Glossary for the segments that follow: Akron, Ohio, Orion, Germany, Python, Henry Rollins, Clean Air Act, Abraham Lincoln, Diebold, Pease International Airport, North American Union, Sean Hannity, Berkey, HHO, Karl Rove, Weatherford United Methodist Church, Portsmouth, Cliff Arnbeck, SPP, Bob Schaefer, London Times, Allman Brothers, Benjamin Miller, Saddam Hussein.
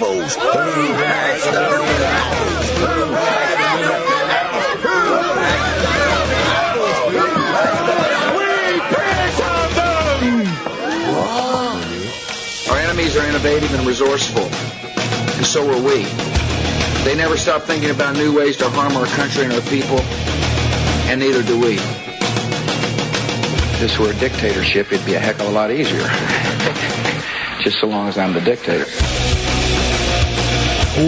apples? Who has the real apples? Who has the real apples? Who has the real apples? Who has the real apples? We pick them! Our enemies are innovative and resourceful, and so are we. They never stop thinking about new ways to harm our country and our people, and neither do we. If this were a dictatorship, it'd be a heck of a lot easier. Just so long as I'm the dictator.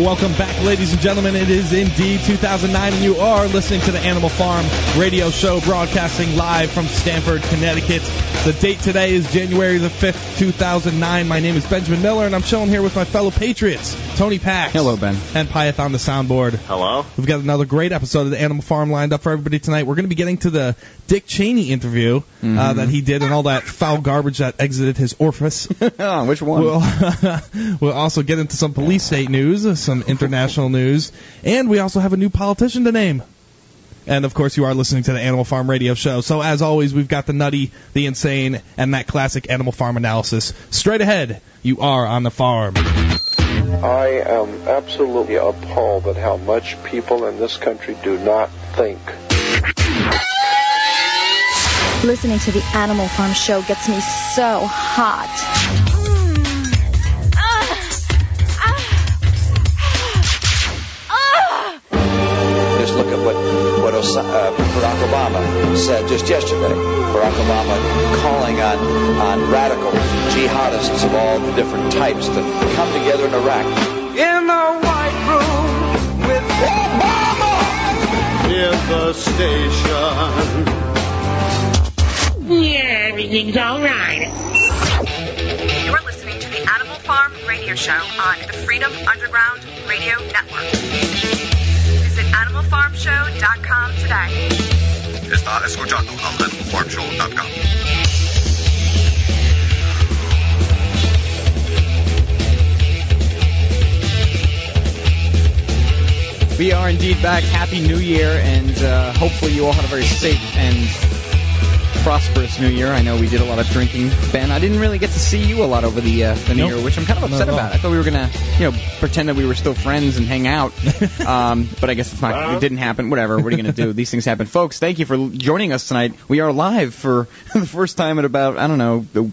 Welcome back, ladies and gentlemen. It is indeed 2009, and you are listening to the Animal Farm Radio Show, broadcasting live from Stamford, Connecticut. The date today is January the 5th, 2009. My name is Benjamin Miller, and I'm chilling here with my fellow patriots, Tony Pack. Hello, Ben. And Python, the soundboard. Hello. We've got another great episode of the Animal Farm lined up for everybody tonight. We're going to be getting to the Dick Cheney interview that he did and all that foul garbage that exited his orifice. Which one? We'll also get into some police state news, some international news, and we also have a new politician to name. And, of course, you are listening to the Animal Farm Radio Show. So, as always, we've got the nutty, the insane, and that classic Animal Farm analysis. Straight ahead, you are on the farm. I am absolutely appalled at how much people in this country do not think. Listening to the Animal Farm Show gets me so hot. Just look at what Barack Obama said just yesterday. Barack Obama calling on radical jihadists of all the different types to come together in Iraq. In the White Room with Obama! Devastation. Yeah, everything's all right. You're listening to the Animal Farm Radio Show on the Freedom Underground Radio Network. Visit AnimalFarmShow.com today. Está escuchando on AnimalFarmShow.com. We are indeed back. Happy New Year, and hopefully you all had a very safe and prosperous New Year. I know we did a lot of drinking, Ben. I didn't really get to see you a lot over the New Year, which I'm kind of upset about. I thought we were gonna, pretend that we were still friends and hang out, but I guess it's not. It didn't happen. Whatever. What are you gonna do? These things happen, folks. Thank you for joining us tonight. We are live for the first time in about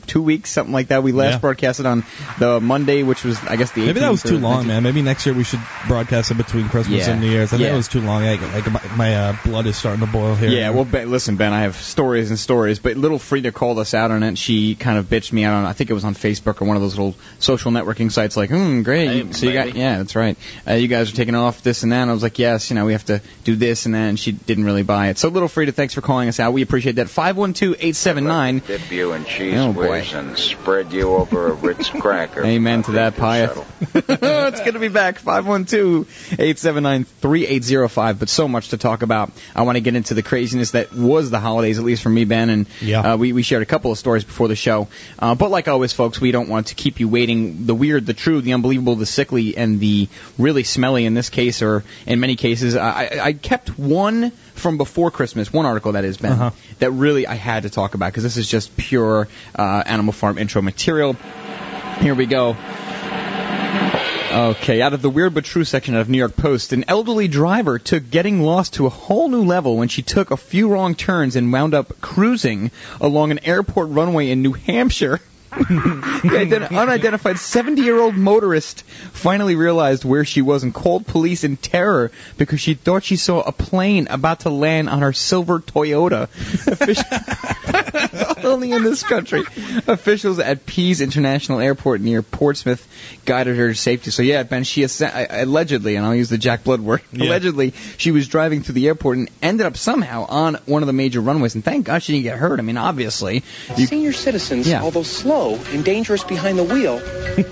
2 weeks, something like that. We last broadcasted on the Monday, which was I guess the 18th. Maybe that was too long, 19th. Man. Maybe next year we should broadcast it between Christmas and New Year's. I think it was too long. My blood is starting to boil here. Yeah. Well, listen, Ben. I have stories, but little Frida called us out on it. She kind of bitched me out on it. I think it was on Facebook or one of those little social networking sites. Like, great. So you got, that's right. You guys are taking off this and that. And I was like, yes, we have to do this and that. And she didn't really buy it. So little Frida, thanks for calling us out. We appreciate that. 512-879. Dip you in cheese whiz and spread you over a Ritz cracker. Amen to that, Pyeth. It's going to be back. 512-879-3805. But so much to talk about. I want to get into the craziness that was the holidays, at least for me, Ben. And we shared a couple of stories before the show. But like always, folks, we don't want to keep you waiting. The weird, the true, the unbelievable, the sickly, and the really smelly in this case, or in many cases. I kept one from before Christmas, one article that is, Ben, that really I had to talk about because this is just pure Animal Farm intro material. Here we go. Okay, out of the weird but true section out of New York Post, an elderly driver took getting lost to a whole new level when she took a few wrong turns and wound up cruising along an airport runway in New Hampshire. The unidentified 70-year-old motorist finally realized where she was and called police in terror because she thought she saw a plane about to land on her silver Toyota. Only in this country. Officials at Pease International Airport near Portsmouth guided her to safety. So, Ben, she allegedly, and I'll use the Jack Blood word, allegedly she was driving through the airport and ended up somehow on one of the major runways. And thank God she didn't get hurt. I mean, obviously. Senior citizens, although slow and dangerous behind the wheel,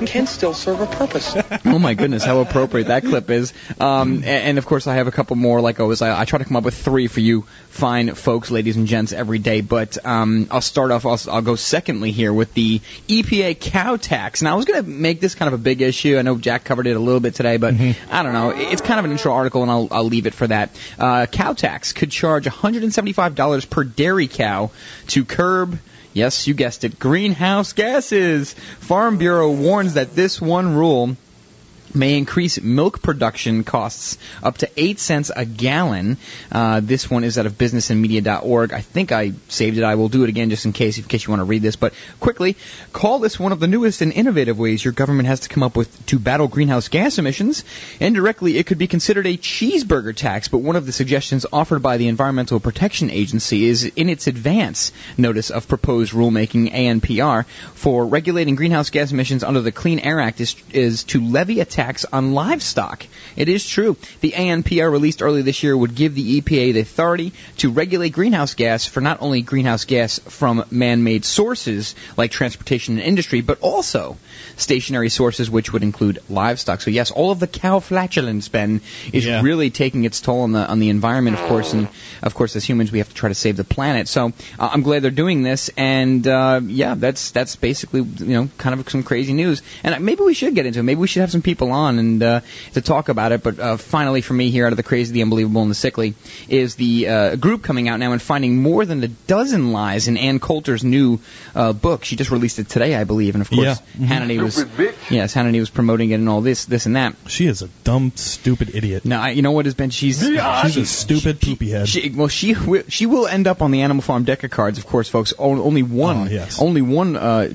can still serve a purpose. Oh, my goodness, how appropriate that clip is. And, of course, I have a couple more. Like always, I try to come up with three for you fine folks, ladies and gents, every day. But I'll start off, I'll go secondly here with the EPA cow tax. Now, I was going to make this kind of a big issue. I know Jack covered it a little bit today, but I don't know. It's kind of an intro article, and I'll leave it for that. Cow tax could charge $175 per dairy cow to curb, yes, you guessed it, greenhouse gases. Farm Bureau warns that this one rule may increase milk production costs up to 8 cents a gallon. This one is out of businessandmedia.org. I think I saved it. I will do it again just in case you want to read this. But quickly, call this one of the newest and innovative ways your government has to come up with to battle greenhouse gas emissions. Indirectly, it could be considered a cheeseburger tax, but one of the suggestions offered by the Environmental Protection Agency is in its advance notice of proposed rulemaking, ANPR, for regulating greenhouse gas emissions under the Clean Air Act is to levy a tax on livestock. It is true. The ANPR released early this year would give the EPA the authority to regulate greenhouse gas for not only greenhouse gas from man-made sources like transportation and industry, but also stationary sources, which would include livestock. So yes, all of the cow flatulence, Ben, is really taking its toll on the environment, of course. And of course, as humans, we have to try to save the planet. So I'm glad they're doing this. And that's basically kind of some crazy news. And maybe we should get into it. Maybe we should have some people on and to talk about it. But finally, for me here, out of the crazy, the unbelievable, and the sickly, is the group coming out now and finding more than a dozen lies in Ann Coulter's new book. She just released it today, I believe. And of course, Hannity was Hannity was promoting it and all this and that. She is a dumb, stupid idiot. No, you know what has been? She's a stupid poopy head. She will end up on the Animal Farm deck of cards, of course, folks. Only one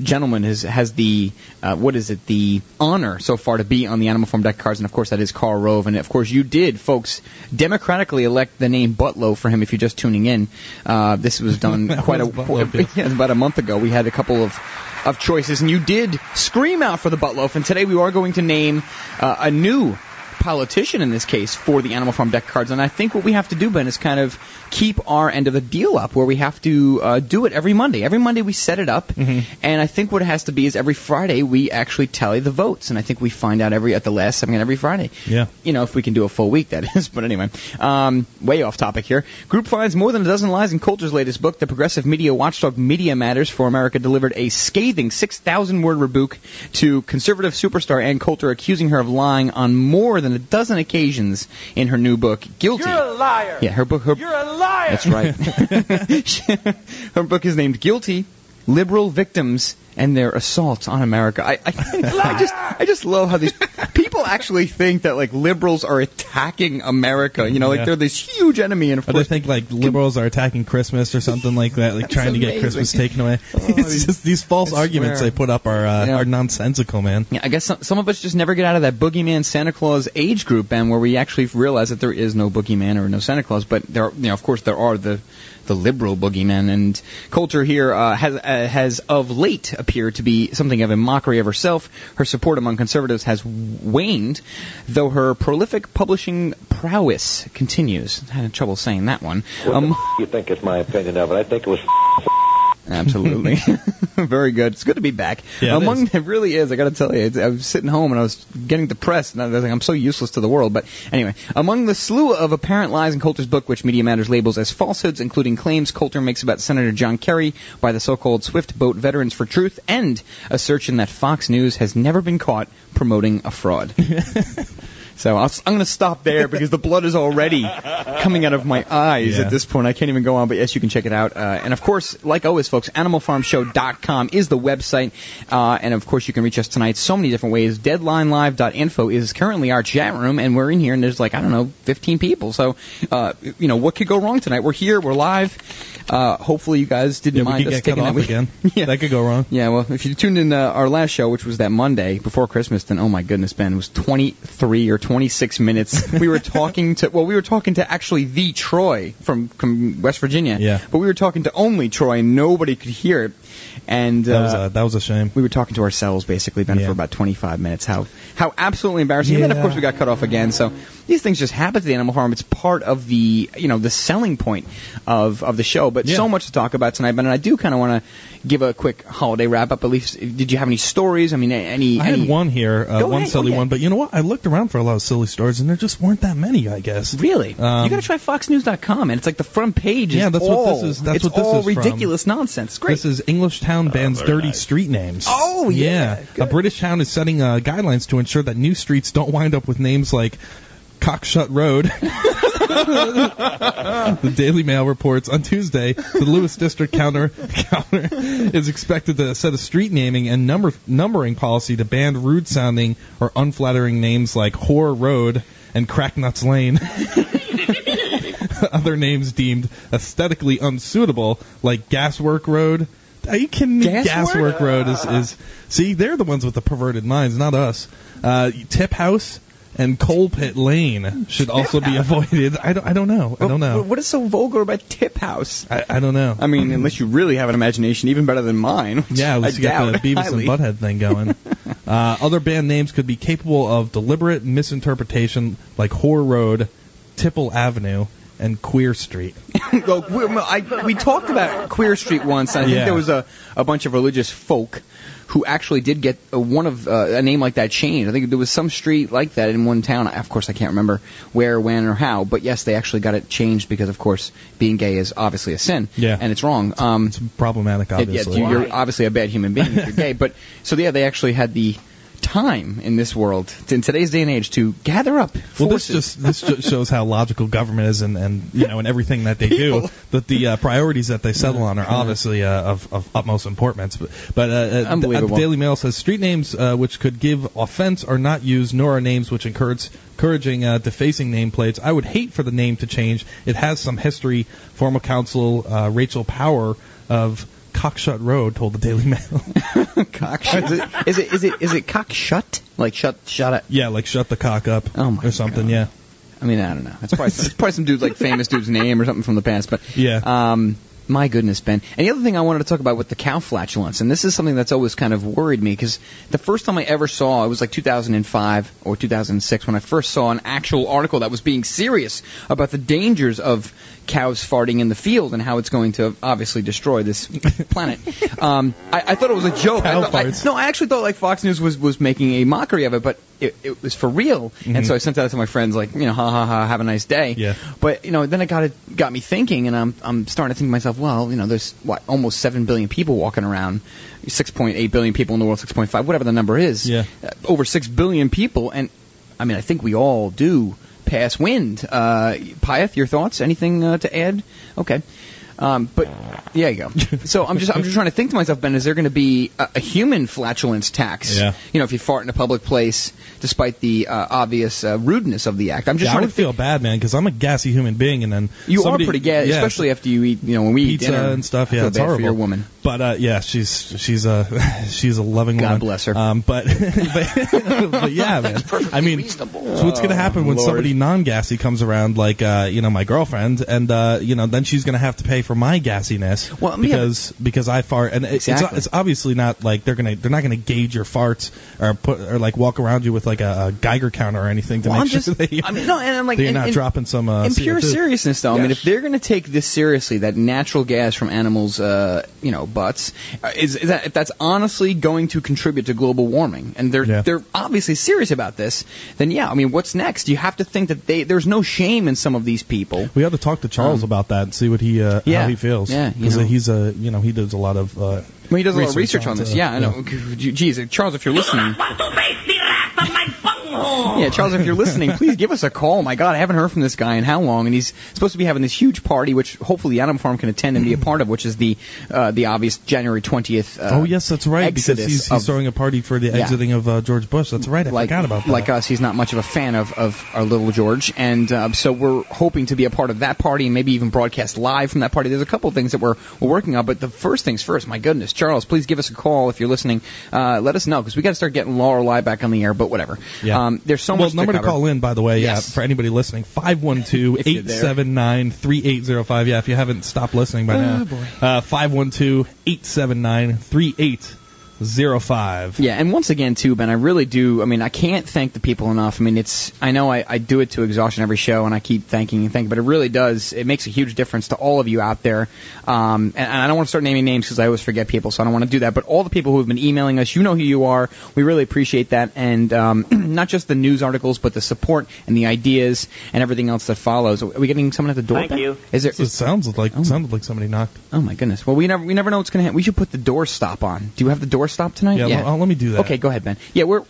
gentleman has the the honor so far to be on the Animal Farm deck of cards, and of course that is Karl Rove. And of course you did, folks, democratically elect the name Butlow for him. If you're just tuning in, this was done about a month ago. We had a couple of choices, and you did scream out for the Buttloaf. And today we are going to name a new politician in this case for the Animal Farm deck cards. And I think what we have to do, Ben, is kind of keep our end of the deal up, where we have to do it every Monday. Every Monday we set it up, and I think what it has to be is every Friday we actually tally the votes, and I think we find out every Friday. Yeah. If we can do a full week, that is. But anyway, way off topic here. Group finds more than a dozen lies in Coulter's latest book. The progressive media watchdog Media Matters for America delivered a scathing 6,000-word rebuke to conservative superstar Ann Coulter, accusing her of lying on more than a dozen occasions in her new book, Guilty. You're a liar. Yeah, her book. You're a liar. That's right. Her book is named Guilty: Liberal Victims and Their Assaults on America. I just love how these people actually think that liberals are attacking America. They're this huge enemy, and of course, they think liberals are attacking Christmas or something like that, trying to get Christmas taken away. It's just these false arguments they put up are nonsensical, man. Yeah, I guess some of us just never get out of that boogeyman Santa Claus age group, Ben, where we actually realize that there is no boogeyman or no Santa Claus, but there are, of course, there are the liberal boogeyman. And Coulter here has of late appeared to be something of a mockery of herself. Her support among conservatives has waned, though her prolific publishing prowess continues. I had trouble saying that one. What you think is my opinion of it? I think it was... Absolutely. Very good. It's good to be back. Yeah, it really is. I got to tell you, I was sitting home and I was getting depressed, and I was like, I'm so useless to the world. But anyway, among the slew of apparent lies in Coulter's book, which Media Matters labels as falsehoods, including claims Coulter makes about Senator John Kerry by the so-called Swift Boat Veterans for Truth, and assertion that Fox News has never been caught promoting a fraud. So I'm going to stop there because the blood is already coming out of my eyes at this point. I can't even go on, but yes, you can check it out. And, of course, like always, folks, AnimalFarmShow.com is the website. And, of course, you can reach us tonight so many different ways. DeadlineLive.info is currently our chat room, and we're in here, and there's 15 people. So, what could go wrong tonight? We're here. We're live. Hopefully you guys didn't mind us taking that again. Yeah. That could go wrong. Yeah, well, if you tuned in our last show, which was that Monday before Christmas, then, oh, my goodness, Ben, it was 23 or 26 minutes. We were talking to, actually the Troy from West Virginia. Yeah. But we were talking to only Troy, and nobody could hear it. And that was a shame. We were talking to ourselves, basically, Ben, for about 25 minutes. How absolutely embarrassing. Yeah. And then, of course, we got cut off again. So these things just happen to the Animal Farm. It's part of the, the selling point of the show. But so much to talk about tonight, Ben, and I do kind of want to give a quick holiday wrap-up. At least, did you have any stories? I mean, any... I had one here, one silly one. But you know what? I looked around for a lot of silly stories, and there just weren't that many, I guess. Really? You got to try FoxNews.com, and it's the front page is ridiculous nonsense. It's great. This is English town bans dirty street names. Oh, yeah. A British town is setting guidelines to ensure that new streets don't wind up with names like Cockshut Road. The Daily Mail reports on Tuesday the Lewis District counter is expected to set a street naming and numbering policy to ban rude-sounding or unflattering names like Whore Road and Cracknuts Lane. Other names deemed aesthetically unsuitable, like Gaswork Road. Are you kidding me? Gaswork Road is... See, they're the ones with the perverted minds, not us. Tip House and Coal Pit Lane should also be avoided. I don't know. What is so vulgar about Tip House? I don't know. I mean, unless you really have an imagination even better than mine. Yeah, unless you got the Beavis and Butthead thing going. Other band names could be capable of deliberate misinterpretation, like Whore Road, Tipple Avenue, and Queer Street. We talked about Queer Street once. I think there was a bunch of religious folk who actually did get a name like that changed. I think there was some street like that in one town. Of course, I can't remember where, when, or how. But, yes, they actually got it changed because, of course, being gay is obviously a sin. Yeah. And it's wrong. It's problematic, obviously. You're obviously a bad human being if you're gay. But so, yeah, they actually had the time in this world, in today's day and age, to gather up forces. Well, this just shows how logical government is, and everything that they do. That the priorities that they settle on are obviously of utmost importance. But the Daily Mail says street names which could give offense are not used, nor are names which encouraging defacing nameplates. I would hate for the name to change. It has some history. Former counsel Rachel Power of Cockshut Road told the Daily Mail. Cockshut? Is it cockshut? Like shut up? Yeah, like shut the cock up or something, God. Yeah. I mean, I don't know. It's probably, some dude's, like, famous dude's name or something from the past, but... Yeah. My goodness, Ben. And the other thing I wanted to talk about with the cow flatulence, and this is something that's always kind of worried me, because the first time I ever saw, it was like 2005 or 2006, when I first saw an actual article that was being serious about the dangers of cows farting in the field and how it's going to obviously destroy this planet. I thought it was a joke. I actually thought like Fox News was making a mockery of it, but it was for real. Mm-hmm. And so I sent that to my friends, like, ha ha ha, have a nice day. Yeah. But then it got me thinking, and I'm starting to think to myself, well, there's almost 7 billion people walking around, 6.8 billion people in the world, 6.5, whatever the number is. Yeah. Over 6 billion people, and I mean, I think we all do pass wind. Pyeth, your thoughts? Anything to add? Okay. But yeah, you go. So I'm just trying to think to myself, Ben, is there going to be a human flatulence tax? Yeah. If you fart in a public place, despite the obvious rudeness of the act. I would feel bad, man, because I'm a gassy human being, and then you are pretty gassy, yeah, especially after you eat. When we eat pizza and stuff, yeah, it's horrible for your woman. But she's a loving woman. God bless her. But yeah, man. That's perfectly reasonable. So what's going to happen when somebody non-gassy comes around, like my girlfriend, and then she's going to have to pay for my gassiness because I fart, and it's obviously not like they're not gonna gauge your farts or walk around you with like a Geiger counter or anything to dropping some. In pure seriousness, though, yes. I mean, if they're gonna take this seriously, that natural gas from animals, butts, if that's honestly going to contribute to global warming, and they're obviously serious about this, then yeah, I mean, what's next? You have to think that there's no shame in some of these people. We have to talk to Charles about that and see what he. How he feels. Yeah, because he's a he does a lot of research on this. Yeah, I know. Geez, Charles, if you're listening. Yeah, Charles, if you're listening, please give us a call. My God, I haven't heard from this guy in how long, and he's supposed to be having this huge party, which hopefully Animal Farm can attend and be a part of, which is the obvious January 20th. Oh yes, that's right. Because he's throwing a party for the exiting of George Bush. That's right. I forgot about that. Like us, he's not much of a fan of our little George, and so we're hoping to be a part of that party and maybe even broadcast live from that party. There's a couple of things that we're working on, but the first things first. My goodness, Charles, please give us a call if you're listening. Let us know because we got to start getting Lorelei back on the air. But whatever. Yeah. There's so much number to call in, by the way, for anybody listening, 512-879-3805. Yeah, if you haven't stopped listening by now. Boy. 512-879-3805. Yeah, and once again, too, Ben, I really do. I mean, I can't thank the people enough. I mean, I know I do it to exhaustion every show, and I keep thanking, but it really does. It makes a huge difference to all of you out there. And I don't want to start naming names because I always forget people, so I don't want to do that. But all the people who have been emailing us, you know who you are. We really appreciate that, and not just the news articles, but the support and the ideas and everything else that follows. Are we getting someone at the door? Thank you. It sounded like somebody knocked. Oh my goodness. Well, we never know what's going to happen. We should put the door stop on. Do you have the door stop tonight? Yeah. Let me do that. Okay, go ahead, Ben. Yeah, we're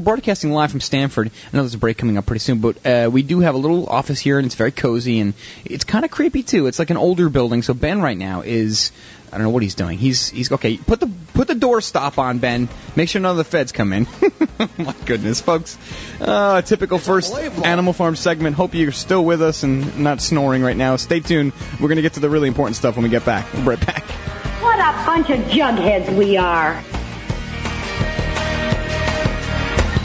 broadcasting live from Stamford. I know there's a break coming up pretty soon, but we do have a little office here, and it's very cozy, and it's kind of creepy too. It's like an older building. So Ben right now is, I don't know what he's doing. He's okay. Put the door stop on, Ben. Make sure none of the feds come in. My goodness, folks. Typical first Animal Farm segment. Hope you're still with us and not snoring right now. Stay tuned. We're going to get to the really important stuff when we get back. We'll be right back. What a bunch of jugheads we are.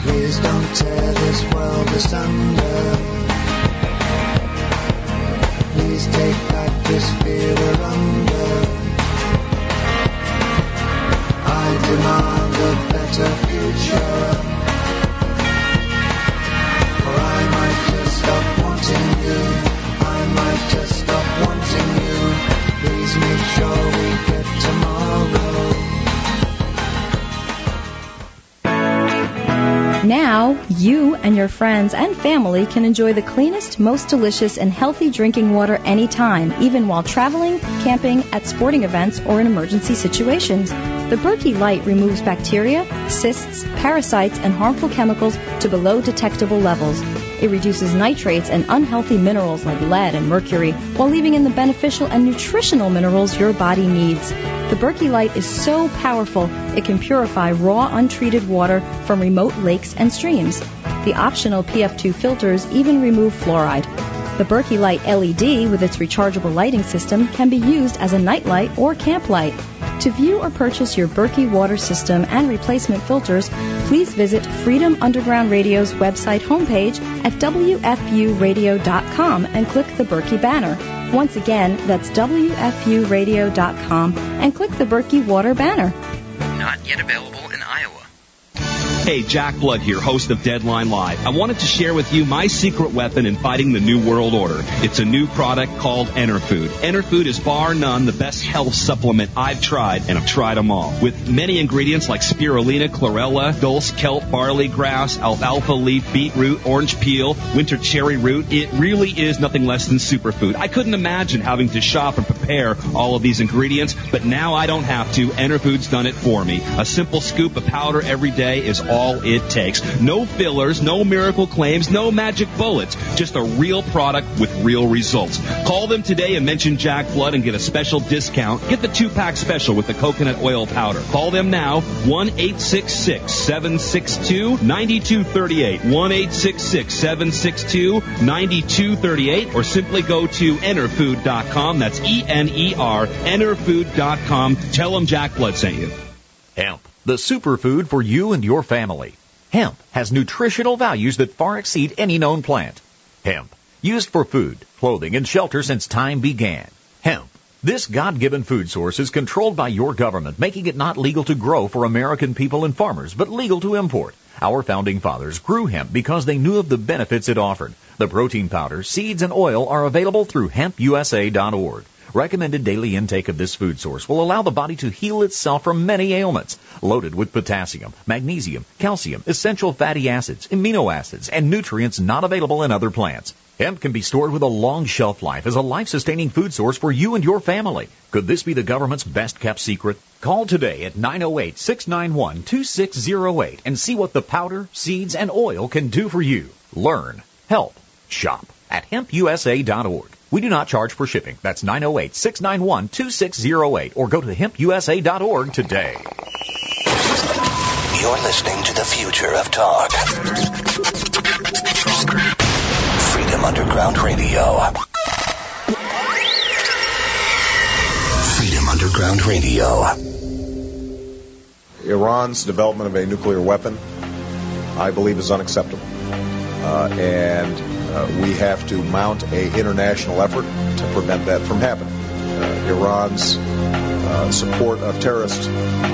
Please don't tear this world asunder. Please take back this fear we're under. I demand a better future, for I might just stop wanting you, I might just stop wanting you, please make sure we get tomorrow. Now, you and your friends and family can enjoy the cleanest, most delicious, and healthy drinking water anytime, even while traveling, camping, at sporting events, or in emergency situations. The Berkey Light removes bacteria, cysts, parasites, and harmful chemicals to below detectable levels. It reduces nitrates and unhealthy minerals like lead and mercury, while leaving in the beneficial and nutritional minerals your body needs. The Berkey Light is so powerful, it can purify raw, untreated water from remote lakes and streams. The optional PF2 filters even remove fluoride. The Berkey Light LED, with its rechargeable lighting system, can be used as a nightlight or camp light. To view or purchase your Berkey water system and replacement filters, please visit Freedom Underground Radio's website homepage at WFUradio.com and click the Berkey banner. Once again, that's WFUradio.com and click the Berkey water banner. Not yet available in Iowa. Hey, Jack Blood here, host of Deadline Live. I wanted to share with you my secret weapon in fighting the new world order. It's a new product called Enterfood. Enterfood is bar none the best health supplement I've tried, and I've tried them all. With many ingredients like spirulina, chlorella, dulse, kelp, barley grass, alfalfa leaf, beetroot, orange peel, winter cherry root, it really is nothing less than superfood. I couldn't imagine having to shop and prepare all of these ingredients, but now I don't have to. Enterfood's done it for me. A simple scoop of powder every day is all it takes. No fillers, no miracle claims, no magic bullets. Just a real product with real results. Call them today and mention Jack Blood and get a special discount. Get the 2-pack special with the coconut oil powder. Call them now, 1-866-762-9238, 1-866-762-9238, or simply go to enterfood.com. That's E-N-E-R, enterfood.com. Tell them Jack Blood sent you. Help. The superfood for you and your family. Hemp has nutritional values that far exceed any known plant. Hemp, used for food, clothing, and shelter since time began. Hemp, this God-given food source is controlled by your government, making it not legal to grow for American people and farmers, but legal to import. Our founding fathers grew hemp because they knew of the benefits it offered. The protein powder, seeds, and oil are available through hempusa.org. Recommended daily intake of this food source will allow the body to heal itself from many ailments. Loaded with potassium, magnesium, calcium, essential fatty acids, amino acids, and nutrients not available in other plants. Hemp can be stored with a long shelf life as a life-sustaining food source for you and your family. Could this be the government's best-kept secret? Call today at 908-691-2608 and see what the powder, seeds, and oil can do for you. Learn, help, shop at hempusa.org. We do not charge for shipping. That's 908-691-2608, or go to hempusa.org today. You're listening to the future of talk. Freedom Underground Radio. Freedom Underground Radio. Iran's development of a nuclear weapon, I believe, is unacceptable. We have to mount an international effort to prevent that from happening. Iran's support of terrorist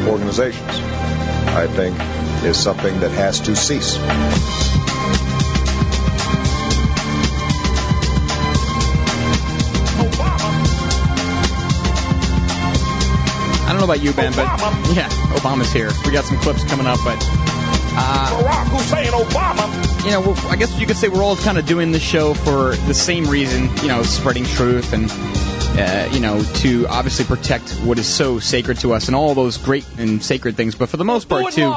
organizations, I think, is something that has to cease. I don't know about you, Ben, but yeah, Obama's here. We got some clips coming up, but Barack Hussein Obama. You know, I guess you could say we're all kind of doing this show for the same reason, you know, spreading truth and to obviously protect what is so sacred to us and all those great and sacred things. But for the most part, too,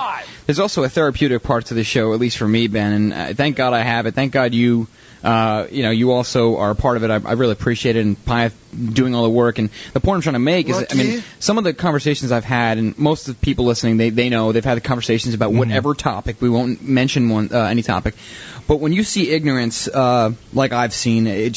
there's also a therapeutic part to the show, at least for me, Ben. And thank God I have it. Thank God you... you also are a part of it. I really appreciate it, and Pyth doing all the work. And the point I'm trying to make is, some of the conversations I've had, and most of the people listening, they know they've had the conversations about whatever topic. We won't mention any topic. But when you see ignorance, like I've seen, it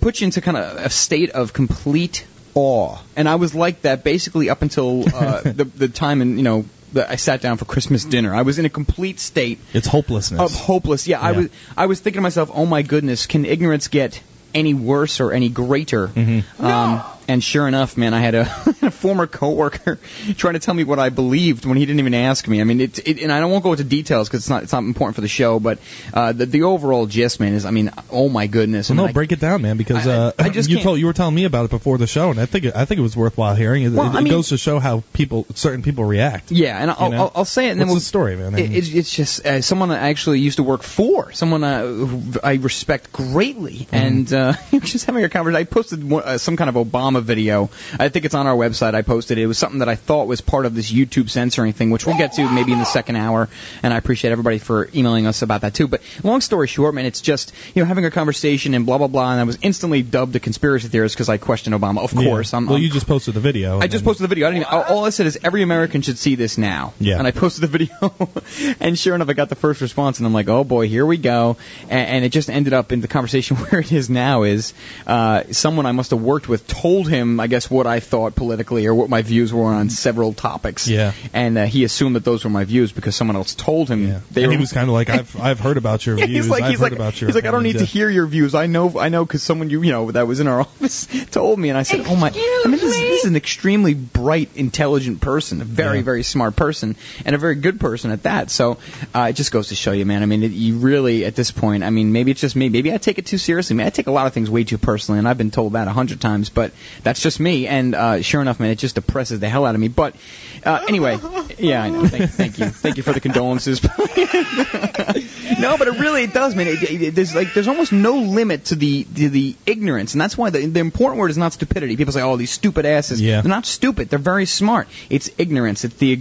puts you into kind of a state of complete awe. And I was like that basically up until the time in, I sat down for Christmas dinner. I was in a complete state. It's hopelessness. Of hopeless. Yeah, yeah. I was thinking to myself, oh my goodness, can ignorance get any worse or any greater? Mm-hmm. No! And sure enough, man, I had a former coworker trying to tell me what I believed when he didn't even ask me. I mean, and I won't go into details because it's not important for the show. But the overall gist, man, is oh my goodness. Well, break it down, man, because you were telling me about it before the show, and I think it was worthwhile hearing. It goes to show how certain people react. Yeah, and I'll say it. And what's the story, man? It's just someone I actually used to work for, someone who I respect greatly, and just having a conversation. I posted some kind of Obama video. I think it's on our website. I posted it. It was something that I thought was part of this YouTube censoring thing, which we'll get to maybe in the second hour, and I appreciate everybody for emailing us about that too. But long story short, man, it's just, having a conversation and blah, blah, blah, and I was instantly dubbed a conspiracy theorist because I questioned Obama. Of course. Yeah. You just posted the video. I just posted the video. All I said is every American should see this now. Yeah. And I posted the video, and sure enough, I got the first response, and I'm like, oh boy, here we go. And it just ended up in the conversation where it is now is someone I must have worked with told him, I guess, what I thought politically or what my views were on several topics. Yeah. And he assumed that those were my views because someone else told him. Yeah. He was kind of like, I've heard about your views. He's like, I don't need to hear your views. I know because someone that was in our office told me. And I said, oh my, this is an extremely bright, intelligent person, a very, very smart person, and a very good person at that. So it just goes to show you, man. You really, at this point, maybe it's just me. Maybe I take it too seriously. I take a lot of things way too personally, and I've been told that 100 times, but that's just me, and sure enough, man, it just depresses the hell out of me. But anyway, yeah, I know. Thank you. Thank you for the condolences. No, but it really does, man. There's almost no limit to the ignorance, and that's why the important word is not stupidity. People say, "Oh, these stupid asses." Yeah. They're not stupid. They're very smart. It's ignorance. It's the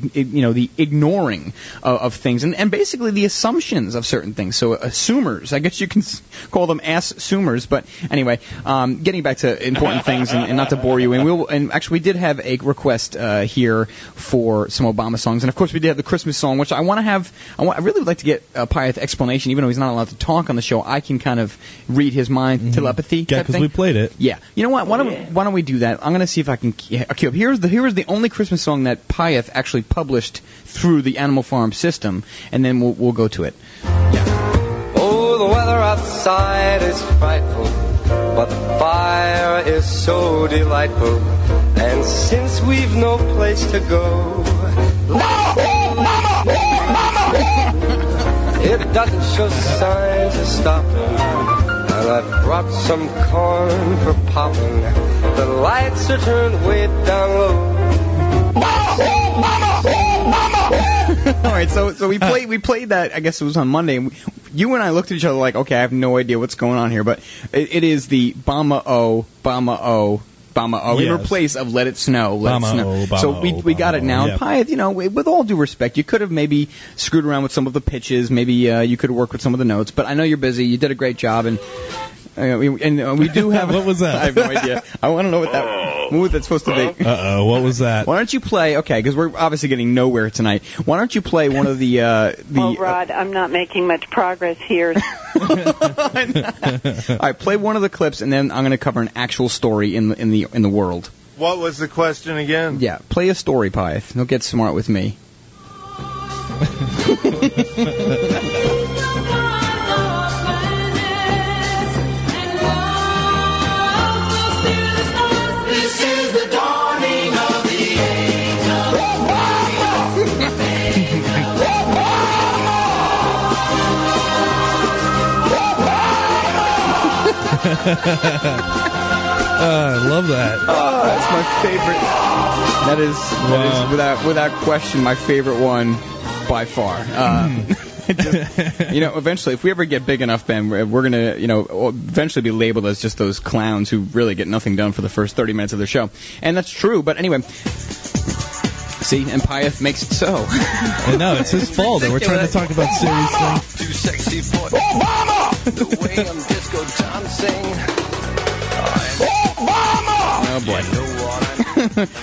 ignoring of things, and basically the assumptions of certain things. So assumers, I guess you can call them ass-sumers. But anyway, getting back to important things. And not to bore you, and actually we did have a request here for some Obama songs, and of course we did have the Christmas song, which I want to have. I really would like to get a Pyeth explanation, even though he's not allowed to talk on the show. I can kind of read his mind, telepathy. Yeah, because we played it. Yeah, you know what? Why don't we do that? I'm gonna see if I can queue up. Here's the only Christmas song that Pyeth actually published through the Animal Farm system, and then we'll go to it. Yeah. Oh, the weather outside is frightful. But the fire is so delightful, and since we've no place to go, Mama! It doesn't show signs of stopping, and I've brought some corn for popping. The lights are turned way down low. Mama! All right, so we played that. I guess it was on Monday. You and I looked at each other like, okay, I have no idea what's going on here, but it is the Bama-O, Bama-O, Bama-O, yes, in replace of Let It Snow, Let It Snow. So we got it now. Yep. And Pyeth, with all due respect, you could have maybe screwed around with some of the pitches, maybe you could work with some of the notes, but I know you're busy. You did a great job, and we do have... What was that? I have no idea. I want to know what that move that's supposed to be. Uh-oh, what was that? Why don't you play... Okay, because we're obviously getting nowhere tonight. Why don't you play one of the... Oh, Rod, I'm not making much progress here. All right, play one of the clips, and then I'm going to cover an actual story in the world. What was the question again? Yeah, play a story, Pyeth. Don't get smart with me. I love that. Oh, that's my favorite. That is without question my favorite one by far. Just, eventually, if we ever get big enough, Ben, we're gonna, eventually be labeled as just those clowns who really get nothing done for the first 30 minutes of their show, and that's true. But anyway. See, and Pyeth makes it so. I know, it's his fault that we're trying to talk about serious things. Too sexy for Obama! The way I'm disco dancing. Obama! Oh, boy.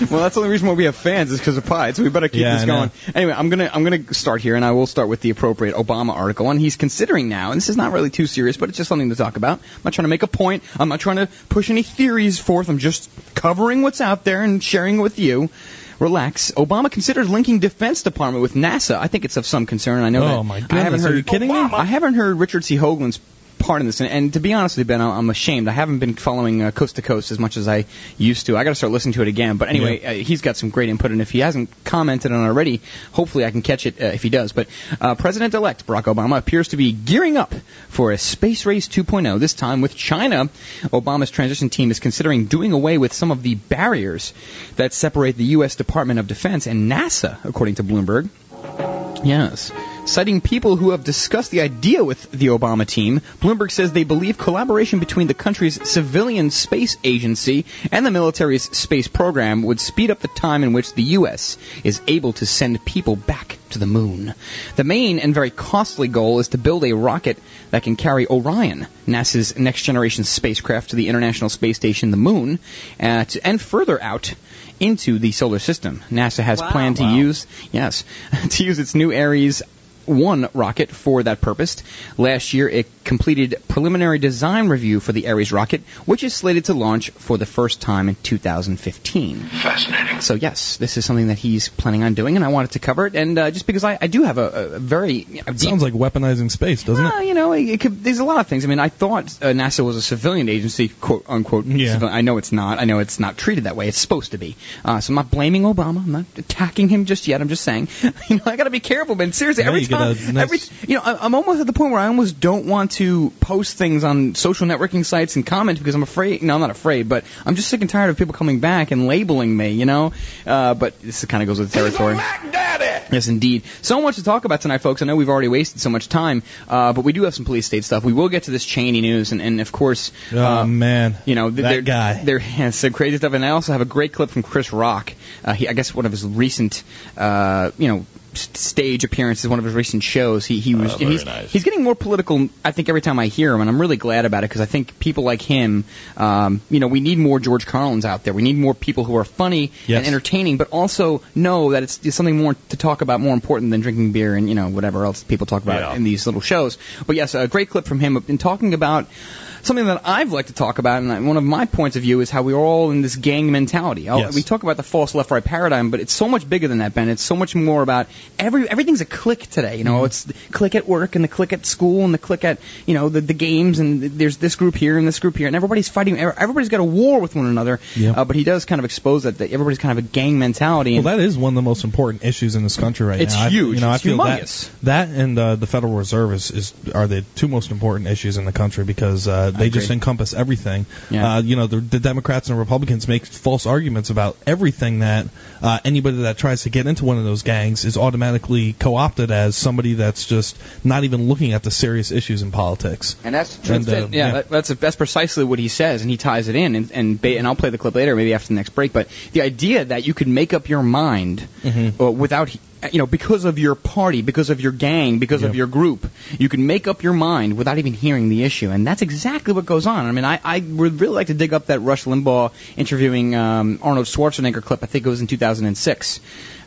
Well, that's the only reason why we have fans is because of Pye, so we better keep this going. Anyway, I'm gonna start here, and I will start with the appropriate Obama article. And he's considering now, and this is not really too serious, but it's just something to talk about. I'm not trying to make a point. I'm not trying to push any theories forth. I'm just covering what's out there and sharing it with you. Relax. Obama considers linking Defense Department with NASA. I think it's of some concern. I know that. Oh, my goodness. Are you kidding me? I haven't heard Richard C. Hoagland's part in this. And to be honest with you, Ben, I'm ashamed. I haven't been following Coast to Coast as much as I used to. I got to start listening to it again. But anyway, he's got some great input. And if he hasn't commented on it already, hopefully I can catch it if he does. But President-elect Barack Obama appears to be gearing up for a space race 2.0, this time with China. Obama's transition team is considering doing away with some of the barriers that separate the U.S. Department of Defense and NASA, according to Bloomberg. Yes. Citing people who have discussed the idea with the Obama team, Bloomberg says they believe collaboration between the country's civilian space agency and the military's space program would speed up the time in which the U.S. is able to send people back to the moon. The main and very costly goal is to build a rocket that can carry Orion, NASA's next-generation spacecraft, to the International Space Station, the moon, and further out into the solar system. NASA has planned to use its new Ares One rocket for that purpose. Last year, it completed preliminary design review for the Ares rocket, which is slated to launch for the first time in 2015. Fascinating. So, yes, this is something that he's planning on doing, and I wanted to cover it. And just because I do have a very... It sounds like weaponizing space, doesn't it? Well, it could, there's a lot of things. I mean, I thought NASA was a civilian agency, quote, unquote. Yeah. Civilian. I know it's not. I know it's not treated that way. It's supposed to be. So I'm not blaming Obama. I'm not attacking him just yet. I'm just saying, I got to be careful, man. Seriously, every time... I'm almost at the point where I almost don't want to post things on social networking sites and comment because I'm afraid. No, I'm not afraid, but I'm just sick and tired of people coming back and labeling me. But this kind of goes with the territory. Mac Daddy! Yes, indeed. So much to talk about tonight, folks. I know we've already wasted so much time, but we do have some police state stuff. We will get to this Cheney news, and of course, that guy. There's some crazy stuff, and I also have a great clip from Chris Rock. I guess one of his recent, stage appearances, one of his recent shows. He was he's getting more political, I think, every time I hear him, and I'm really glad about it because I think people like him, we need more George Carlins out there. We need more people who are funny and entertaining, but also know that it's something more to talk about, more important than drinking beer and whatever else people talk about in these little shows. But yes, a great clip from him in talking about something that I've liked to talk about, and one of my points of view is how we're all in this gang mentality. Yes. We talk about the false left-right paradigm, but it's so much bigger than that, Ben. It's so much more about everything's a click today. It's the click at work and the click at school and the click at the games, and there's this group here and this group here, and everybody's fighting. Everybody's got a war with one another. Yep. But he does kind of expose that everybody's kind of a gang mentality. Well, that is one of the most important issues in this country right now. It's huge. It's humongous. That and the Federal Reserve are the two most important issues in the country because they just encompass everything. Yeah. The Democrats and Republicans make false arguments about everything that anybody that tries to get into one of those gangs is automatically co-opted as somebody that's just not even looking at the serious issues in politics. And that's the truth. That's precisely what he says, and he ties it in. And I'll play the clip later, maybe after the next break. But the idea that you could make up your mind without... because of your party, because of your gang, because of your group, you can make up your mind without even hearing the issue, and that's exactly what goes on. I mean, I would really like to dig up that Rush Limbaugh interviewing Arnold Schwarzenegger clip. I think it was in 2006.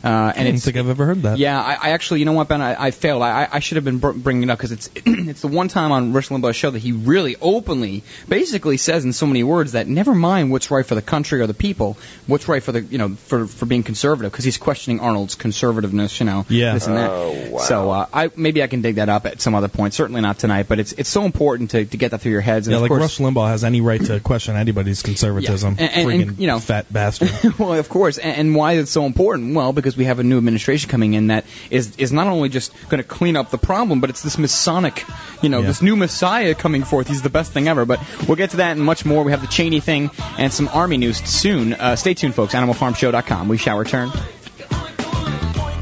I don't think I've ever heard that. Yeah, I actually, you know what, Ben, I failed. I should have been bringing it up because it's the one time on Rush Limbaugh's show that he really openly, basically says in so many words that never mind what's right for the country or the people, what's right for the for being conservative, because he's questioning Arnold's conservativeness. This and that. Oh, wow. So maybe I can dig that up at some other point. Certainly not tonight, but it's so important to get that through your heads. And Rush Limbaugh has any right to question anybody's conservatism. Yeah. And fat bastard. Well, of course. And why it's so important? Well, because we have a new administration coming in that is not only just going to clean up the problem, but it's this Masonic, this new Messiah coming forth. He's the best thing ever. But we'll get to that and much more. We have the Cheney thing and some Army news soon. Stay tuned, folks. AnimalFarmShow.com. We shall return. Boing,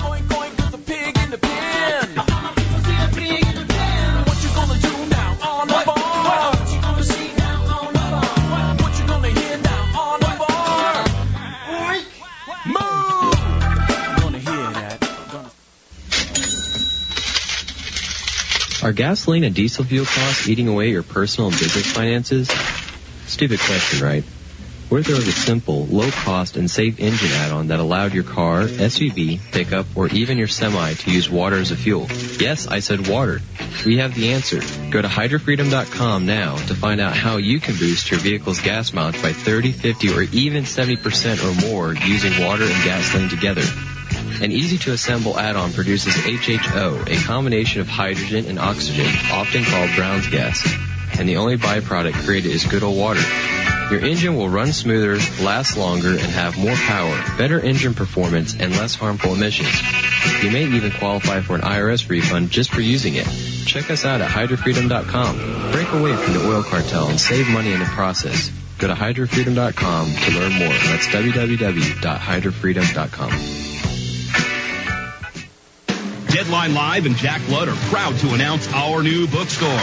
boing, boing, put the pig in the pen. Are gasoline and diesel fuel costs eating away your personal and business finances? Stupid question, right? What if there was a simple, low-cost, and safe engine add-on that allowed your car, SUV, pickup, or even your semi to use water as a fuel? Yes, I said water. We have the answer. Go to HydroFreedom.com now to find out how you can boost your vehicle's gas mileage by 30, 50, or even 70% or more using water and gasoline together. An easy-to-assemble add-on produces HHO, a combination of hydrogen and oxygen, often called Brown's gas. And the only byproduct created is good old water. Your engine will run smoother, last longer, and have more power, better engine performance, and less harmful emissions. You may even qualify for an IRS refund just for using it. Check us out at HydroFreedom.com. Break away from the oil cartel and save money in the process. Go to HydroFreedom.com to learn more. That's www.HydroFreedom.com. Deadline Live and Jack Blood are proud to announce our new bookstore.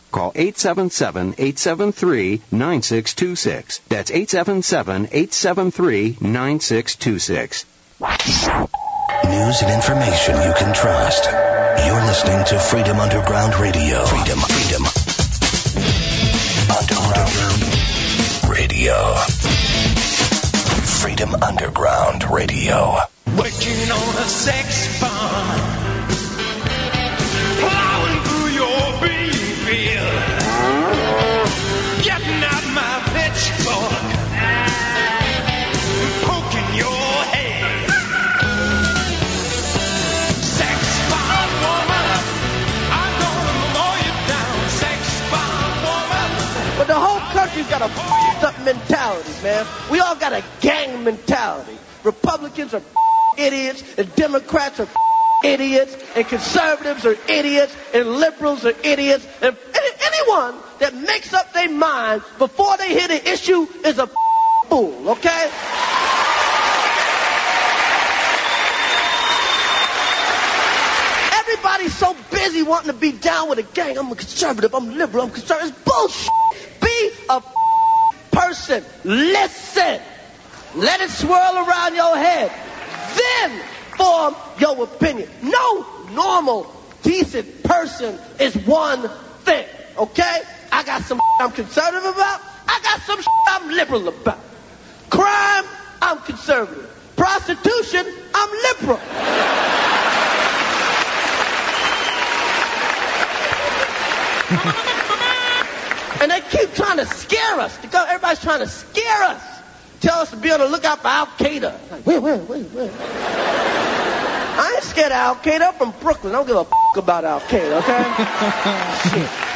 Call 877-873-9626. That's 877-873-9626. News and information you can trust. You're listening to Freedom Underground Radio. Freedom. Underground Radio. Freedom Underground Radio. Working on a sex bomb. Getting out my pitchfork, poking your head. Sex-bomb woman, I'm gonna mow you down. Sex-bomb woman. But the whole country's got a fucked up mentality, man. We all got a gang mentality. Republicans are idiots, and Democrats are idiots, and conservatives are idiots, and liberals are idiots, and anyone that makes up their mind before they hear the issue is a fool, okay? Everybody's so busy wanting to be down with a gang. I'm a conservative, I'm liberal, I'm conservative. It's bullshit. Be a person. Listen. Let it swirl around your head. Then form your opinion. No normal, decent person is one thing, okay? I got some I'm conservative about. I got some I'm liberal about. Crime, I'm conservative. Prostitution, I'm liberal. And they keep trying to scare us. Everybody's trying to scare us. Tell us to be on the lookout for Al-Qaeda. Like, where? I ain't scared of Al-Qaeda. I'm from Brooklyn. I don't give a fuck about Al-Qaeda, okay?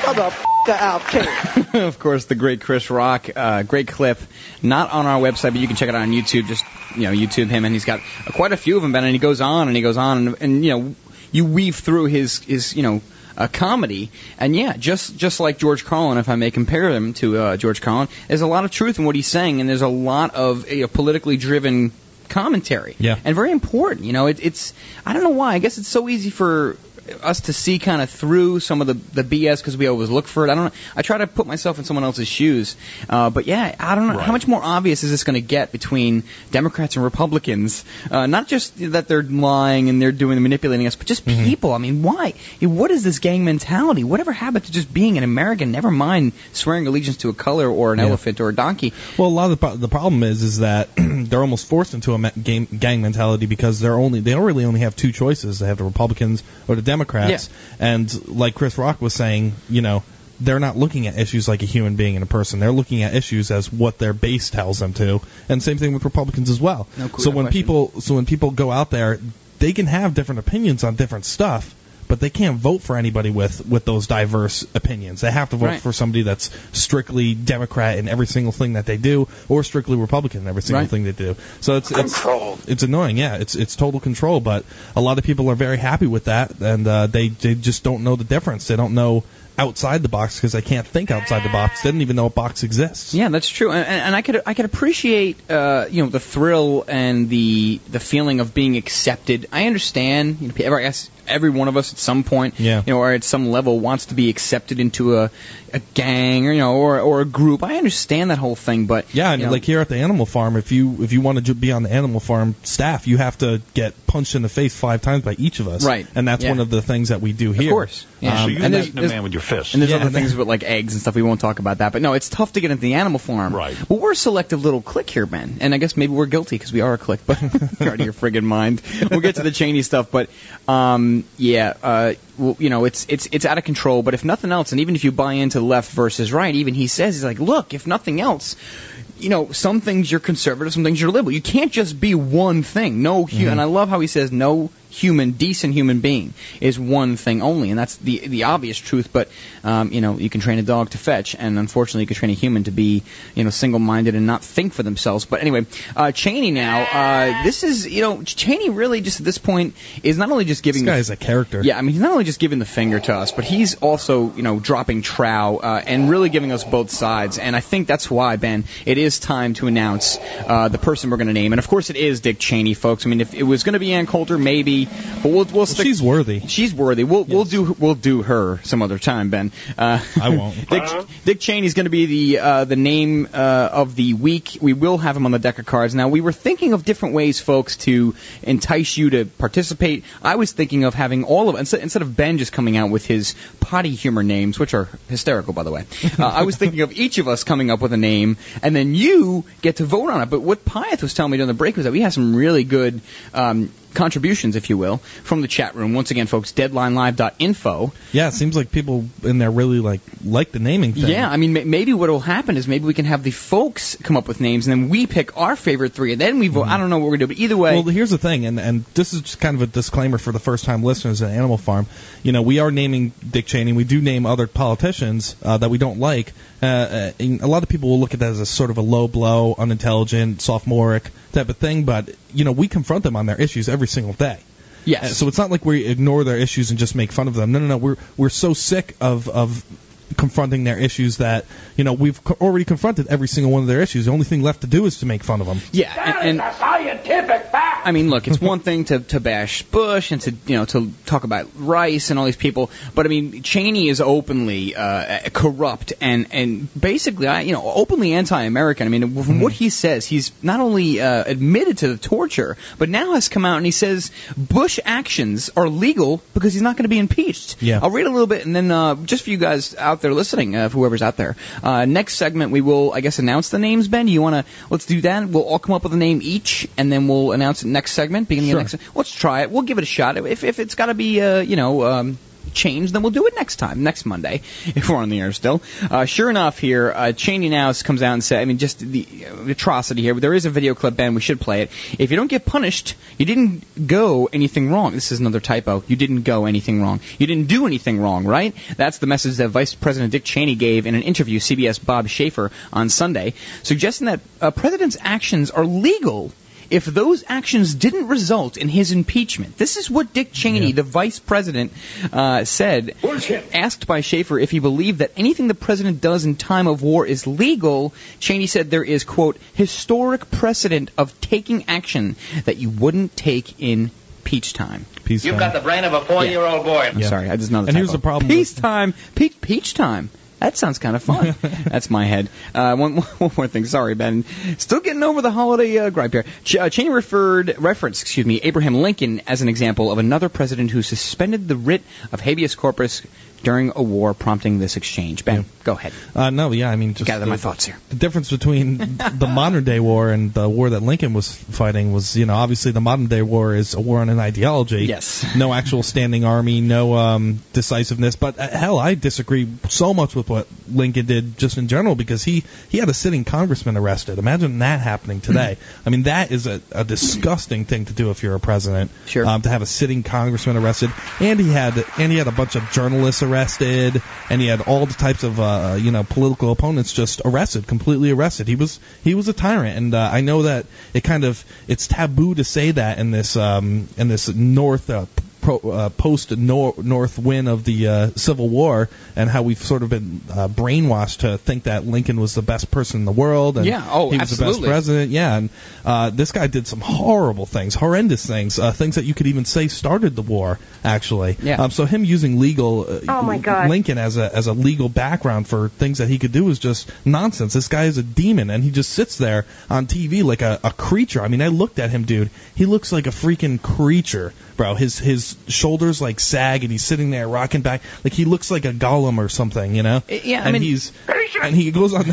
I'm a fuck of Al-Qaeda. Of course, the great Chris Rock, great clip. Not on our website, but you can check it out on YouTube. Just, you know, YouTube him, and he's got quite a few of them, Ben, and he goes on, and you know, you weave through his comedy, and yeah, just like George Carlin, if I may compare him to George Carlin, there's a lot of truth in what he's saying, and there's a lot of politically driven commentary, and very important. You know, it's I don't know why. I guess it's so easy for us to see kind of through some of the BS because we always look for it. I don't know. I try to put myself in someone else's shoes. But yeah, I don't know. Right. How much more obvious is this going to get between Democrats and Republicans? Not just that they're lying and they're doing the manipulating us, but just people. I mean, why? What is this gang mentality? Whatever happened to just being an American, never mind swearing allegiance to a color or an elephant or a donkey? Well, a lot of the problem is that they're almost forced into a gang mentality because they really only have two choices. They have the Republicans or the Democrats, and like Chris Rock was saying, you know, they're not looking at issues like a human being and a person. They're looking at issues as what their base tells them to, and same thing with Republicans as well. So when people go out there, they can have different opinions on different stuff, but they can't vote for anybody with those diverse opinions. They have to vote for somebody that's strictly Democrat in every single thing that they do, or strictly Republican in every single thing they do. So it's annoying, It's total control, but a lot of people are very happy with that, and they just don't know the difference. They don't know outside the box because they can't think outside the box. They didn't even know a box exists. Yeah, that's true. And I could appreciate the thrill and the feeling of being accepted. I understand. I guess every one of us at some point, or at some level, wants to be accepted into a gang or a group. I understand that whole thing, but here at the Animal Farm, if you want to be on the Animal Farm staff, you have to get punched in the face 5 times by each of us. Right, and that's one of the things that we do here. Of course, so you and beat a man with your fist. And there's other things about like eggs and stuff. We won't talk about that. But no, it's tough to get into the Animal Farm. Right. But we're a selective little clique here, man. And I guess maybe we're guilty because we are a clique. But you're out of your friggin' mind. We'll get to the Cheney stuff. But it's out of control. But if nothing else, and even if you buy into left versus right, even he says, he's like, look, if nothing else, some things you're conservative, some things you're liberal. You can't just be one thing. And I love how he says no human, decent human being is one thing only, and that's the obvious truth. But you can train a dog to fetch, and unfortunately, you can train a human to be single-minded and not think for themselves. But anyway, Cheney now. This is Cheney really just at this point is not only just giving this guy is a character. Yeah, I mean he's not only just giving the finger to us, but he's also dropping trow and really giving us both sides. And I think that's why, Ben, it is time to announce the person we're going to name, and of course it is Dick Cheney, folks. I mean if it was going to be Ann Coulter, maybe. But we'll stick. She's worthy. She's worthy. We'll do her some other time, Ben. I won't. Dick Cheney's going to be the name of the week. We will have him on the deck of cards. Now we were thinking of different ways, folks, to entice you to participate. I was thinking of having all of instead of Ben just coming out with his potty humor names, which are hysterical, by the way. I was thinking of each of us coming up with a name, and then you get to vote on it. But what Pyeth was telling me during the break was that we have some really good contributions, if you will, from the chat room. Once again, folks, deadlinelive.info. Yeah, it seems like people in there really like the naming thing. Yeah, I mean, maybe what will happen is maybe we can have the folks come up with names, and then we pick our favorite three, and then we vote. I don't know what we're going to do, but either way... Well, here's the thing, and this is just kind of a disclaimer for the first-time listeners at Animal Farm. We are naming Dick Cheney. We do name other politicians that we don't like. And a lot of people will look at that as a sort of a low blow, unintelligent, sophomoric type of thing, but we confront them on their issues every single day. Yes. So it's not like we ignore their issues and just make fun of them. No. We're so sick of confronting their issues that we've already confronted every single one of their issues. The only thing left to do is to make fun of them. Yeah, that is a scientific fact. I mean, look, it's one thing to bash Bush and to talk about Rice and all these people, but I mean, Cheney is openly corrupt and basically, openly anti-American. I mean, from what he says, he's not only admitted to the torture, but now has come out and he says Bush actions are legal because he's not going to be impeached. Yeah. I'll read a little bit and then just for you guys out there listening, whoever's out there. Next segment, we will, I guess, announce the names, Ben. Let's do that. We'll all come up with a name each, and then we'll announce it next segment, beginning of next segment. Let's try it. We'll give it a shot. If it's got to be, changed, then we'll do it next time, next Monday, if we're on the air still. Sure enough here, Cheney now comes out and says, I mean, just the atrocity here. There is a video clip, Ben. We should play it. If you don't get punished, you didn't go anything wrong. This is another typo. You didn't go anything wrong. You didn't do anything wrong, right? That's the message that Vice President Dick Cheney gave in an interview, CBS Bob Schaefer, on Sunday, suggesting that president's actions are legal if those actions didn't result in his impeachment. This is what Dick Cheney, the vice president, said. Bullshit. Asked by Schaefer if he believed that anything the president does in time of war is legal, Cheney said there is, quote, historic precedent of taking action that you wouldn't take in peacetime. You've got the brain of a four-year-old boy. I'm sorry, I just know the typo. Here's the problem. Peacetime. Peach time. That sounds kind of fun. That's my head. One more thing. Sorry, Ben. Still getting over the holiday gripe here. Cheney referenced Abraham Lincoln as an example of another president who suspended the writ of habeas corpus during a war, prompting this exchange. Ben, go ahead. Just gather my thoughts here. The difference between the modern-day war and the war that Lincoln was fighting was, obviously the modern-day war is a war on an ideology. Yes. No actual standing army, no decisiveness. But, hell, I disagree so much with what Lincoln did just in general, because he had a sitting congressman arrested. Imagine that happening today. I mean, that is a disgusting thing to do if you're a president. Sure. To have a sitting congressman arrested, and he had a bunch of journalists arrested, and he had all the types of political opponents just arrested, completely arrested. He was a tyrant, and I know that it's taboo to say that in this North. Post-North win of the Civil War, and how we've sort of been brainwashed to think that Lincoln was the best person in the world, and he was absolutely the best president. Yeah, and this guy did some horrible things, horrendous things, things that you could even say started the war, actually. Yeah. So him using Lincoln as a legal background for things that he could do is just nonsense. This guy is a demon, and he just sits there on TV like a creature. I mean, I looked at him, dude. He looks like a freaking creature, bro. His shoulders like sag, and he's sitting there rocking back like he looks like a golem or something, Yeah, and he goes on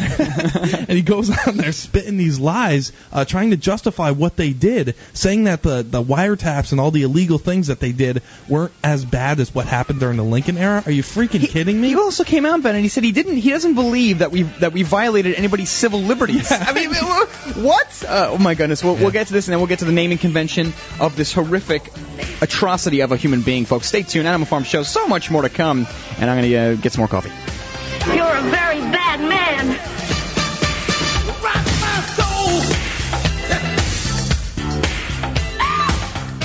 there spitting these lies, trying to justify what they did, saying that the wiretaps and all the illegal things that they did weren't as bad as what happened during the Lincoln era. Are you freaking kidding me? He also came out, Ben, and he said he doesn't believe that we violated anybody's civil liberties. Yeah. I mean, what? Oh my goodness. We'll get to this, and then we'll get to the naming convention of this horrific atrocity of a human being, folks. Stay tuned. Animal Farm Show. So much more to come, and I'm going to get some more coffee. You're a very bad man. Rock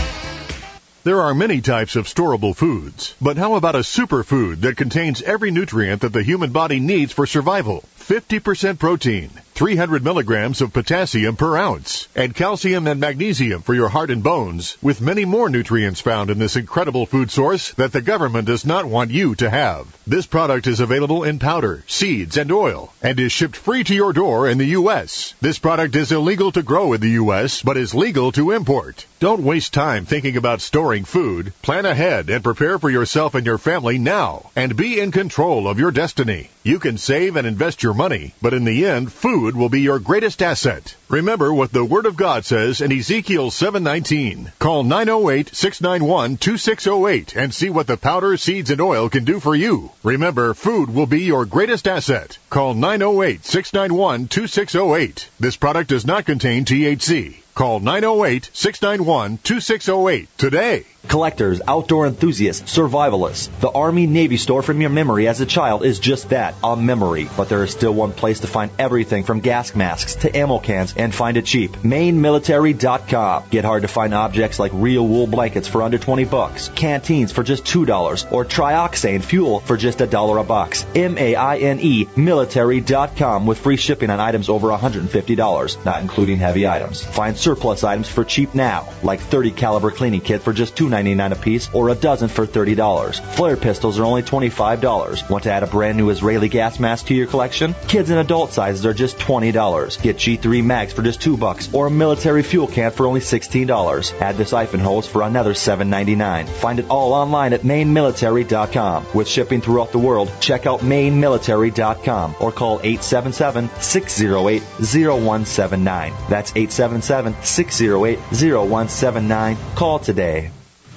my soul. There are many types of storable foods, but how about a superfood that contains every nutrient that the human body needs for survival? 50% protein, 300 milligrams of potassium per ounce, and calcium and magnesium for your heart and bones, with many more nutrients found in this incredible food source that the government does not want you to have. This product is available in powder, seeds, and oil, and is shipped free to your door in the U.S. This product is illegal to grow in the U.S., but is legal to import. Don't waste time thinking about storing food. Plan ahead and prepare for yourself and your family now, and be in control of your destiny. You can save and invest your money, but in the end, food will be your greatest asset. Remember what the Word of God says in Ezekiel 7:19. Call 908-691-2608 and see what the powder, seeds, and oil can do for you. Remember, food will be your greatest asset. Call 908-691-2608. This product does not contain THC. Call 908-691-2608 today. Collectors, outdoor enthusiasts, survivalists. The Army-Navy store from your memory as a child is just that, a memory. But there is still one place to find everything from gas masks to ammo cans, and find it cheap. MaineMilitary.com. Get hard-to-find objects like real wool blankets for under $20, canteens for just $2, or trioxane fuel for just $1 a box. M-A-I-N-E, military.com, with free shipping on items over $150, not including heavy items. Find surplus items for cheap now, like 30 caliber cleaning kit for just $2.99 apiece, or a dozen for $30. Flare pistols are only $25. Want to add a brand new Israeli gas mask to your collection? Kids and adult sizes are just $20. Get G3 mags for just $2, or a military fuel can for only $16. Add the siphon hose for another $7.99. Find it all online at MaineMilitary.com. With shipping throughout the world, check out MaineMilitary.com or call 877-608-0179. That's 877-608-0179. Call today.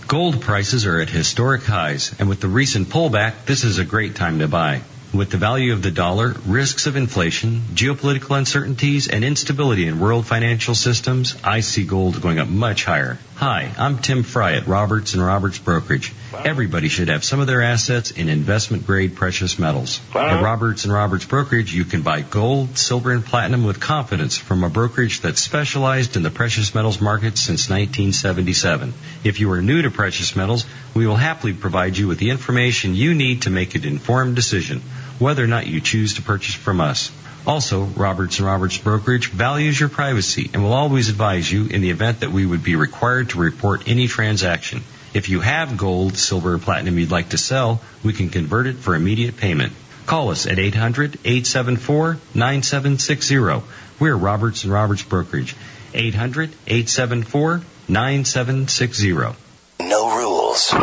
Gold prices are at historic highs, and with the recent pullback, this is a great time to buy. With the value of the dollar, risks of inflation, geopolitical uncertainties, and instability in world financial systems, I see gold going up much higher. Hi, I'm Tim Fry at Roberts & Roberts Brokerage. Wow. Everybody should have some of their assets in investment-grade precious metals. Wow. At Roberts & Roberts Brokerage, you can buy gold, silver, and platinum with confidence from a brokerage that's specialized in the precious metals market since 1977. If you are new to precious metals, we will happily provide you with the information you need to make an informed decision, whether or not you choose to purchase from us. Also, Roberts & Roberts Brokerage values your privacy and will always advise you in the event that we would be required to report any transaction. If you have gold, silver, or platinum you'd like to sell, we can convert it for immediate payment. Call us at 800-874-9760. We're Roberts & Roberts Brokerage. 800-874-9760. No rules. No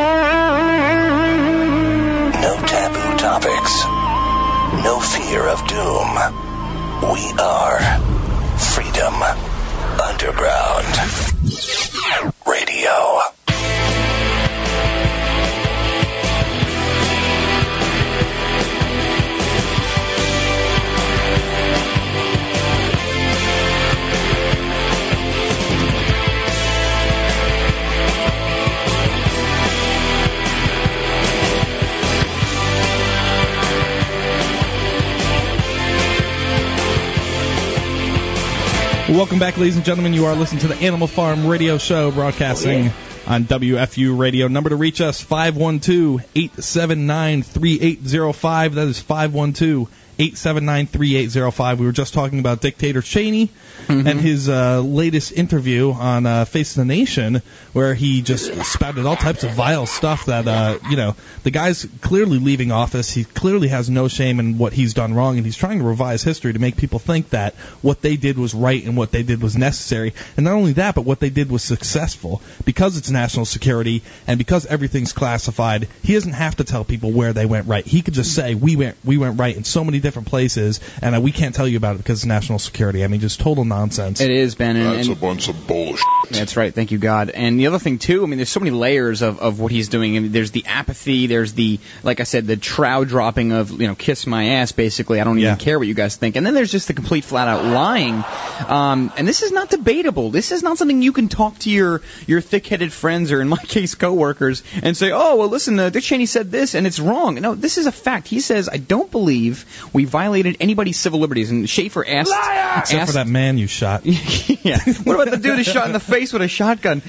taboo topics. No fear of doom. We are Freedom Underground Radio. Welcome back, ladies and gentlemen. You are listening to the Animal Farm Radio Show, broadcasting on WFU Radio. Number to reach us, 512-879-3805. That is 512-879-3805. We were just talking about Dictator Cheney and his latest interview on Face the Nation, where he just spouted all types of vile stuff that, the guy's clearly leaving office. He clearly has no shame in what he's done wrong, and he's trying to revise history to make people think that what they did was right and what they did was necessary. And not only that, but what they did was successful. Because it's national security and because everything's classified, he doesn't have to tell people where they went right. He could just say, we went right in so many different places, and we can't tell you about it because it's national security. I mean, just total nonsense. It is, Ben. That's a bunch of bullshit. That's right. Thank you, God. And the other thing, too, I mean, there's so many layers of what he's doing. I mean, there's the apathy. There's the, like I said, the trow dropping of, kiss my ass, basically. I don't even care what you guys think. And then there's just the complete flat-out lying. And this is not debatable. This is not something you can talk to your thick-headed friends or, in my case, coworkers, and say, oh, well, listen, Dick Cheney said this, and it's wrong. No, this is a fact. He says, I don't believe we violated anybody's civil liberties. And Schaefer asked... Liar! Except for that man you shot. Yeah. What about the dude who shot in the face with a shotgun?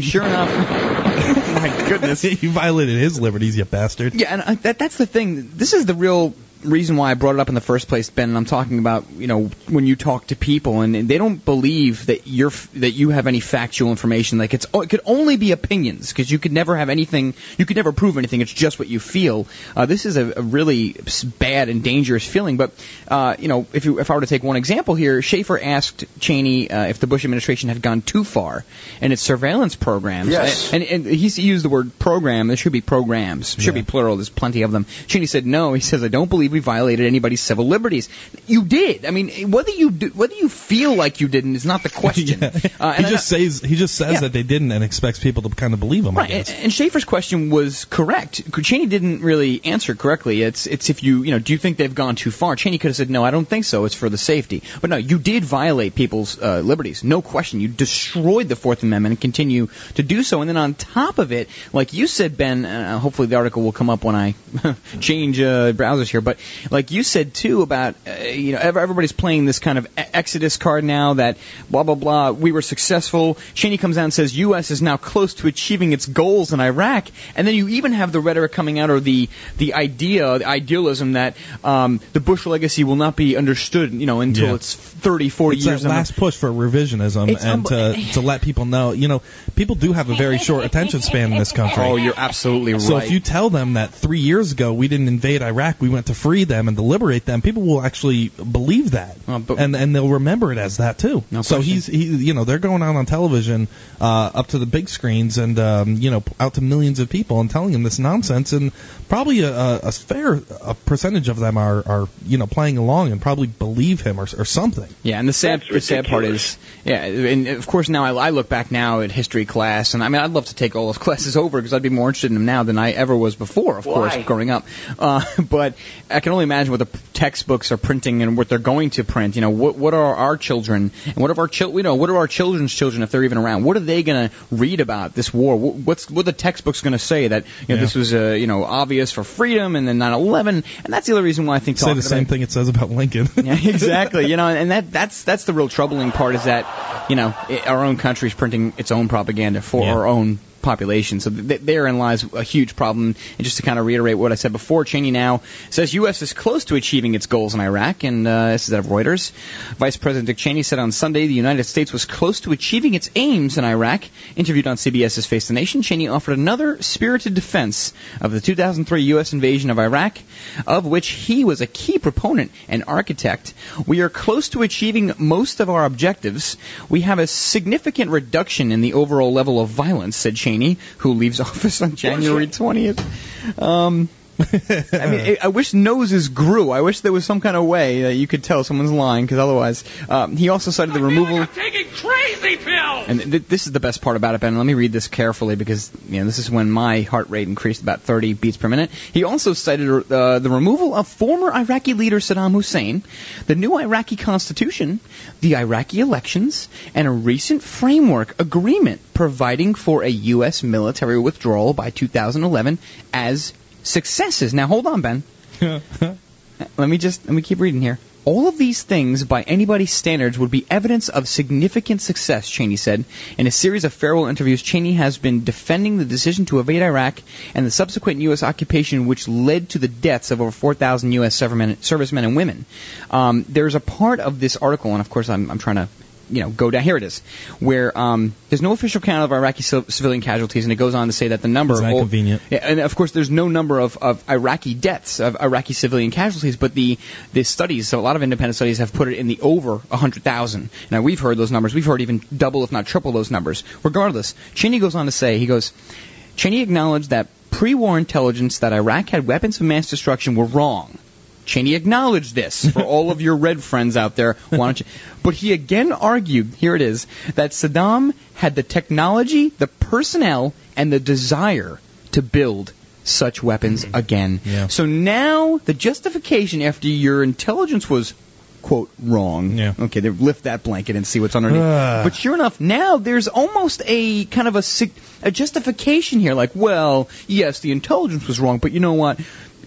Sure enough... My goodness. You violated his liberties, you bastard. Yeah, and that's the thing. This is the real reason why I brought it up in the first place, Ben, and I'm talking about, when you talk to people and they don't believe that you have any factual information. Like it could only be opinions because you could never have anything, you could never prove anything. It's just what you feel. This is a really bad and dangerous feeling. But if I were to take one example here, Schaefer asked Cheney if the Bush administration had gone too far in its surveillance programs. Yes. And he used the word program. There should be programs. Should be plural. There's plenty of them. Cheney said no. He says I don't believe we violated anybody's civil liberties. You did. I mean, whether you feel like you didn't is not the question. He just says that they didn't and expects people to kind of believe him. Right. I guess. And Schaefer's question was correct. Cheney didn't really answer correctly. It's if you do you think they've gone too far? Cheney could have said no, I don't think so. It's for the safety. But no, you did violate people's liberties. No question. You destroyed the Fourth Amendment and continue to do so. And then on top of it, like you said, Ben, hopefully the article will come up when I change browsers here. But like you said, too, about, everybody's playing this kind of exodus card now that blah, blah, blah, we were successful. Cheney comes out and says U.S. is now close to achieving its goals in Iraq. And then you even have the rhetoric coming out or the idealism that the Bush legacy will not be understood, until it's 30, 40 years. It's that last push for revisionism and to let people know. People do have a very short attention span in this country. Oh, you're absolutely right. So if you tell them that 3 years ago we didn't invade Iraq, we went to free them and to liberate them, people will actually believe that, and they'll remember it as that too. No so question. They're going out on television, up to the big screens, and out to millions of people and telling them this nonsense, and probably a fair percentage of them are playing along and probably believe him or something. Yeah, and the sad part is, and of course now I look back now at history class, and I mean I'd love to take all those classes over because I'd be more interested in them now than I ever was before, of course, growing up, but. I can only imagine what the textbooks are printing and what they're going to print. You know, what are our children and what are our what are our children's children if they're even around? What are they going to read about this war? What are the textbooks going to say that this was obvious for freedom and then 9/11? And that's the other reason why I think say the same thing it says about Lincoln. Yeah, exactly. And that's the real troubling part is that our own country's printing its own propaganda for our own population. So therein lies a huge problem. And just to kind of reiterate what I said before, Cheney now says U.S. is close to achieving its goals in Iraq, and this is out of Reuters. Vice President Dick Cheney said on Sunday the United States was close to achieving its aims in Iraq. Interviewed on CBS's Face the Nation, Cheney offered another spirited defense of the 2003 U.S. invasion of Iraq, of which he was a key proponent and architect. We are close to achieving most of our objectives. We have a significant reduction in the overall level of violence, said Cheney, who leaves office on January 20th. I mean, I wish noses grew. I wish there was some kind of way that you could tell someone's lying, because otherwise, he also cited the removal. Like I'm taking crazy pills. And this is the best part about it, Ben. Let me read this carefully, because this is when my heart rate increased about 30 beats per minute. He also cited the removal of former Iraqi leader Saddam Hussein, the new Iraqi constitution, the Iraqi elections, and a recent framework agreement providing for a U.S. military withdrawal by 2011 as successes. Now hold on, Ben. Let me keep reading here. All of these things, by anybody's standards, would be evidence of significant success, Cheney said. In a series of farewell interviews, Cheney has been defending the decision to invade Iraq and the subsequent U.S. occupation, which led to the deaths of over 4,000 U.S. servicemen and women. There's a part of this article, and of course I'm trying to go down. Here it is, where there's no official count of Iraqi civilian casualties, and it goes on to say that the number. It's not convenient. And of course, there's no number of Iraqi deaths, of Iraqi civilian casualties, but the studies, so a lot of independent studies have put it in the over 100,000. Now, we've heard those numbers. We've heard even double, if not triple, those numbers. Regardless, Cheney goes on to say, Cheney acknowledged that pre-war intelligence that Iraq had weapons of mass destruction were wrong. Cheney acknowledged this for all of your red friends out there. But he again argued, here it is, that Saddam had the technology, the personnel, and the desire to build such weapons again. Yeah. So now the justification after your intelligence was, quote, wrong. Yeah. Okay, they lift that blanket and see what's underneath. But sure enough, now there's almost a kind of a justification here. Like, well, yes, the intelligence was wrong, but you know what?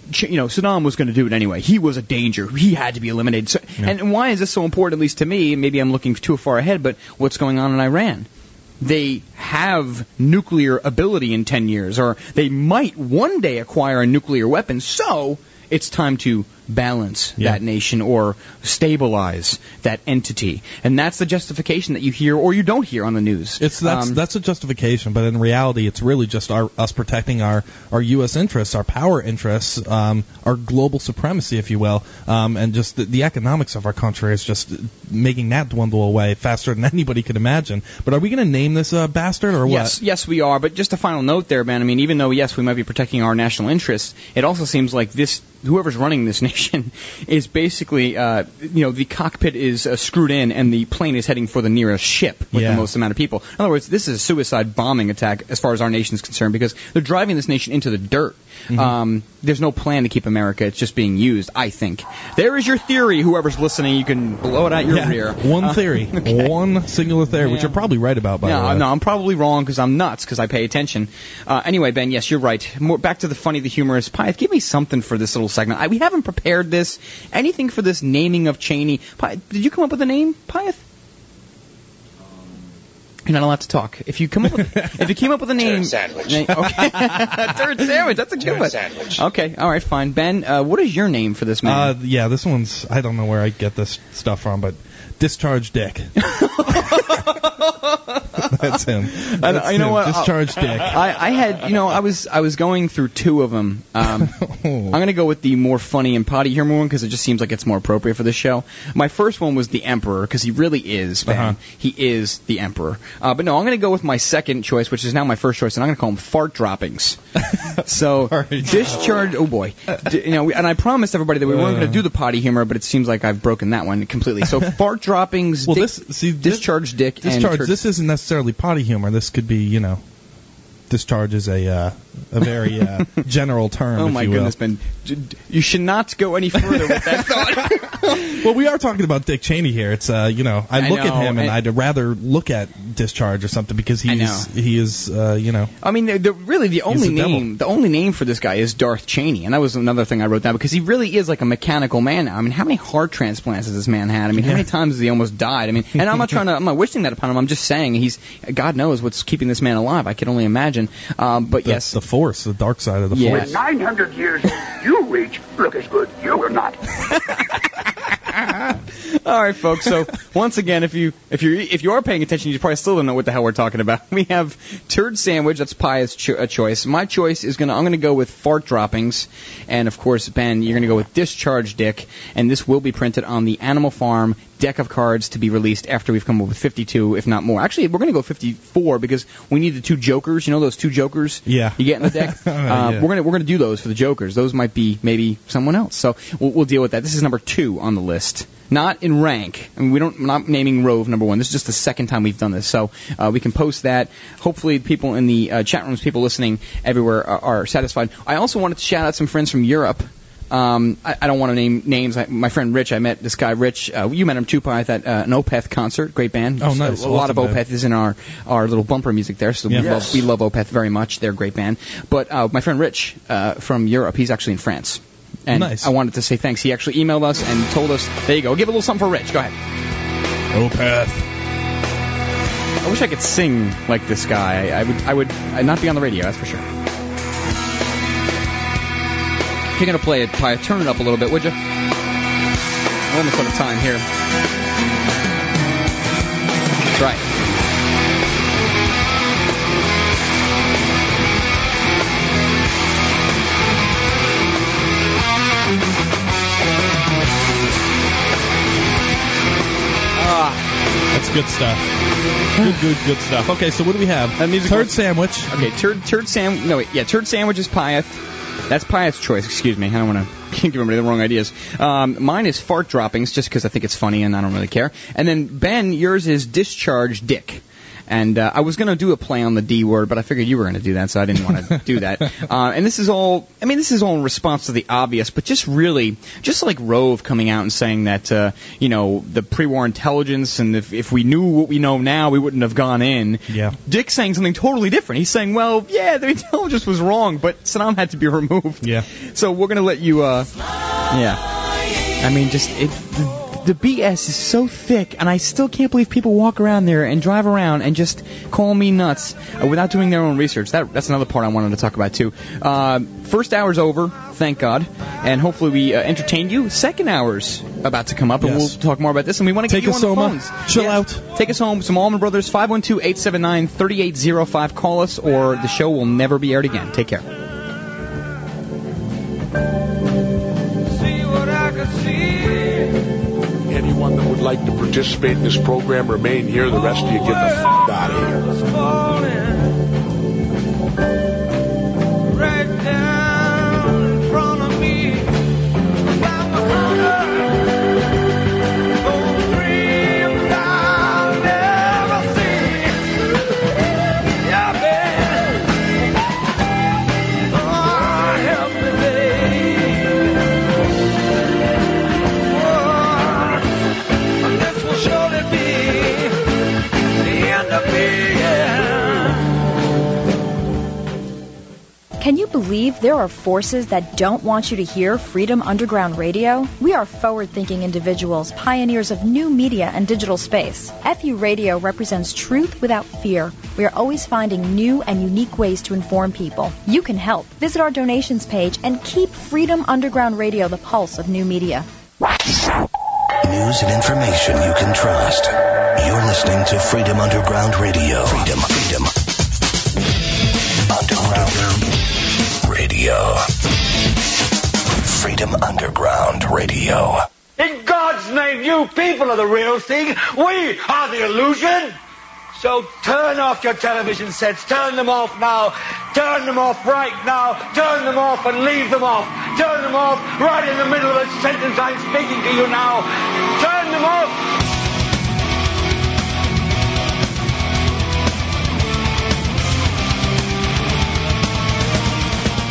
Saddam was going to do it anyway. He was a danger. He had to be eliminated. So, yeah. And why is this so important, at least to me? Maybe I'm looking too far ahead, but what's going on in Iran? They have nuclear ability in 10 years, or they might one day acquire a nuclear weapon, so it's time to balance that nation or stabilize that entity. And that's the justification that you hear or you don't hear on the news. That's a justification, but in reality, it's really just us protecting our U.S. interests, our power interests, our global supremacy, if you will, and just the economics of our country is just making that dwindle away faster than anybody could imagine. But are we going to name this bastard or what? Yes, we are. But just a final note there, man. I mean, even though, yes, we might be protecting our national interests, it also seems like whoever's running this nation is basically, the cockpit is screwed in and the plane is heading for the nearest ship with the most amount of people. In other words, this is a suicide bombing attack as far as our nation's concerned because they're driving this nation into the dirt. Mm-hmm. There's no plan to keep America. It's just being used, I think. There is your theory, whoever's listening. You can blow it out your rear. One theory. Okay. One singular theory, which you're probably right about, by the way. No, I'm probably wrong because I'm nuts because I pay attention. Anyway, Ben, yes, you're right. Back to the funny, the humorous. Pyth, give me something for this little segment. We haven't prepared this. Anything for this naming of Cheney. Pyth, did you come up with a name, Pyth? You're not allowed to talk. If you came up with a name, turd sandwich. Okay. Turd sandwich. That's a good one. Sandwich. Okay. All right. Fine. Ben, what is your name for this man? This one's. I don't know where I get this stuff from, but Discharge Dick. That's him. What? Discharge Dick. I had. I was going through two of them. I'm going to go with the more funny and potty humor one because it just seems like it's more appropriate for the show. My first one was the Emperor because he really is. Ben. Uh-huh. He is the Emperor. But no, I'm going to go with my second choice, which is now my first choice, and I'm going to call them fart droppings. So, Discharge... Oh, boy. And I promised everybody that we weren't going to do the potty humor, but it seems like I've broken that one completely. So, fart droppings, Discharge Dick, and... Discharge, this isn't necessarily potty humor. This could be, discharge is a very general term. Oh my goodness, Ben! You should not go any further with that thought. Well, we are talking about Dick Cheney here. It's I look at him and I'd rather look at discharge or something because he is. I mean, the only name for this guy is Darth Cheney, and that was another thing I wrote down because he really is like a mechanical man now. I mean, how many heart transplants has this man had? I mean, how many times has he almost died? I mean, and I'm not wishing that upon him. I'm just saying God knows what's keeping this man alive. I can only imagine. Yes, the force, the dark side of the force. When 900 years you reach, look as good you will not. All right, folks. So once again, if you are paying attention, you probably still don't know what the hell we're talking about. We have turd sandwich. That's Pi's choice. My choice is I'm going to go with fart droppings, and of course, Ben, you're going to go with discharge dick. And this will be printed on the Animal Farm deck of cards to be released after we've come up with 52, if not more. Actually, we're going to go 54 because we need the two jokers. You know those two jokers? Yeah. You get in the deck. Yeah. We're going to do those for the jokers. Those might be maybe someone else. So we'll deal with that. This is number 2 on the list. Not in rank. I mean, we're not naming Rove number 1. This is just the second time we've done this, so we can post that. Hopefully, people in the chat rooms, people listening everywhere, are satisfied. I also wanted to shout out some friends from Europe. I don't want to name names. My friend Rich, I met this guy Rich. You met him too, Pi, at an Opeth concert. Great band. Oh, nice. A lot of Opeth is in our little bumper music there, so we love Opeth very much. They're a great band. But my friend Rich from Europe, he's actually in France. And nice. I wanted to say thanks. He actually emailed us and told us. There you go. Give a little something for Rich. Go ahead. Opeth. I wish I could sing like this guy. I would not be on the radio, that's for sure. If you're going to play it, Pi, turn it up a little bit, would you? We're almost out of time here. That's right. That's good stuff. Good stuff. Okay, so what do we have? Turd sandwich. Okay, turd sandwich. No, wait. Yeah, turd sandwich is Pyeth. That's Pyeth's choice. Excuse me. I don't want to give everybody the wrong ideas. Mine is fart droppings, just because I think it's funny and I don't really care. And then, Ben, yours is discharge dick. And I was going to do a play on the D word, but I figured you were going to do that, so I didn't want to do that. And this is all in response to the obvious, but just like Rove coming out and saying that, the pre-war intelligence, and if we knew what we know now, we wouldn't have gone in. Yeah. Dick's saying something totally different. He's saying, well, yeah, the intelligence was wrong, but Saddam had to be removed. Yeah. So we're going to let you, I mean, the BS is so thick, and I still can't believe people walk around there and drive around and just call me nuts without doing their own research. That's another part I wanted to talk about, too. First hour's over, thank God, and hopefully we entertained you. Second hour's about to come up, and we'll talk more about this, and we want to get you on the phones. Chill out. Take us home. Some Allman Brothers, 512-879-3805. Call us, or the show will never be aired again. Take care. See what I can see. Anyone that would like to participate in this program, remain here. The rest of you, get the out of here. Right down in front of me. Can you believe there are forces that don't want you to hear Freedom Underground Radio? We are forward-thinking individuals, pioneers of new media and digital space. FU Radio represents truth without fear. We are always finding new and unique ways to inform people. You can help. Visit our donations page and keep Freedom Underground Radio the pulse of new media. News and information you can trust. You're listening to Freedom Underground Radio. Freedom. Freedom Underground Radio. In God's name, you people are the real thing. We are the illusion. So turn off your television sets. Turn them off now. Turn them off right now. Turn them off and leave them off. Turn them off right in the middle of the sentence I'm speaking to you now. Turn them off.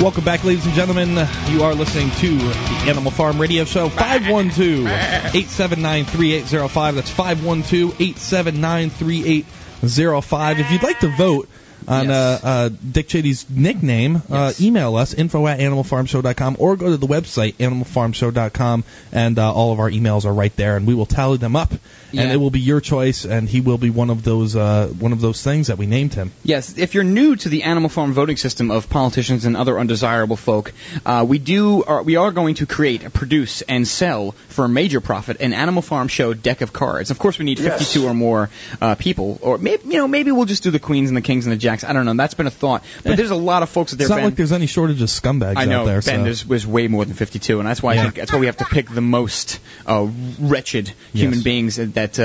Welcome back, ladies and gentlemen. You are listening to the Animal Farm Radio Show. 512-879-3805. That's 512-879-3805. If you'd like to vote on Dick Cheney's nickname, email us, info@animalfarmshow.com, or go to the website, animalfarmshow.com, and all of our emails are right there, and we will tally them up, and it will be your choice, and he will be one of those things that we named him. Yes, if you're new to the Animal Farm voting system of politicians and other undesirable folk, we are going to create, produce, and sell for a major profit an Animal Farm Show deck of cards. Of course, we need 52 or more people, or maybe we'll just do the Queens and the Kings and the Jacks. I don't know. That's been a thought. But there's a lot of folks out there. It's not like there's any shortage of scumbags out there. Ben, there's way more than 52, and that's why I think that's why we have to pick the most wretched human beings that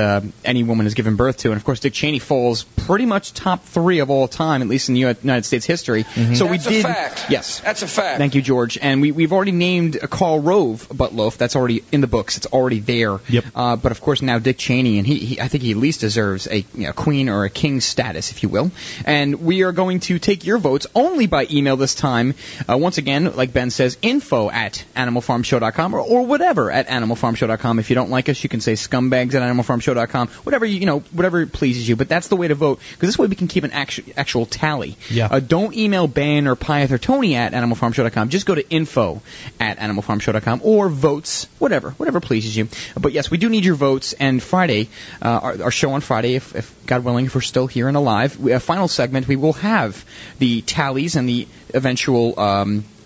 any woman has given birth to. And of course, Dick Cheney falls pretty much top three of all time, at least in United States history. Mm-hmm. So that's a fact. Yes, that's a fact. Thank you, George. And we've already named Karl Rove a buttloaf. That's already in the books. It's already there. Yep. But of course, now Dick Cheney, and he I think he at least deserves a queen or a king status, if you will. And we are going to take your votes only by email this time. Once again, like Ben says, info@animalfarmshow.com or whatever at animalfarmshow.com. If you don't like us, you can say scumbags at animalfarmshow.com. Whatever whatever pleases you. But that's the way to vote, because this way we can keep an actual tally. Yeah. Don't email Ben or Pyth or Tony at animalfarmshow.com. Just go to info@animalfarmshow.com or votes, whatever pleases you. But yes, we do need your votes. And Friday, our show on Friday, if God willing, if we're still here and alive, a final segment. We will have the tallies and the eventual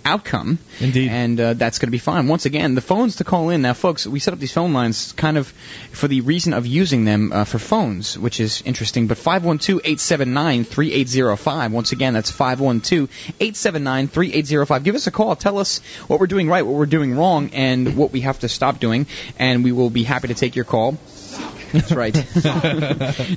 outcome. Indeed. And that's going to be fine. Once again, the phones to call in. Now, folks, we set up these phone lines kind of for the reason of using them for phones, which is interesting. But 512-879-3805. Once again, that's 512-879-3805. Give us a call. Tell us what we're doing right, what we're doing wrong, and what we have to stop doing. And we will be happy to take your call. That's right.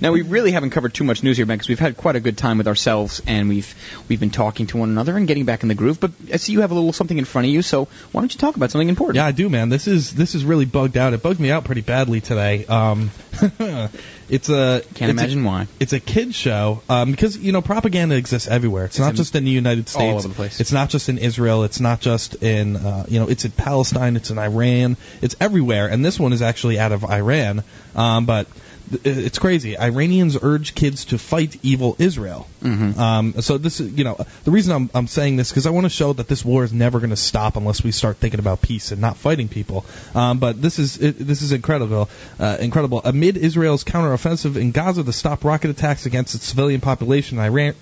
Now, we really haven't covered too much news here, Ben, because we've had quite a good time with ourselves, and we've been talking to one another and getting back in the groove. But I see you have a little something in front of you, so why don't you talk about something important? Yeah, I do, man. This is really bugged out. It bugged me out pretty badly today. Can't imagine why. It's a kid's show because, propaganda exists everywhere. It's not just in the United States. All over the place. It's not just in Israel. It's not just in, it's in Palestine. It's in Iran. It's everywhere. And this one is actually out of Iran. But it's crazy. Iranians urge kids to fight evil Israel. Mm-hmm. So this is, the reason I'm saying this, because I want to show that this war is never going to stop unless we start thinking about peace and not fighting people. But this is incredible. Incredible. Amid Israel's counteroffensive in Gaza to stop rocket attacks against its civilian population, an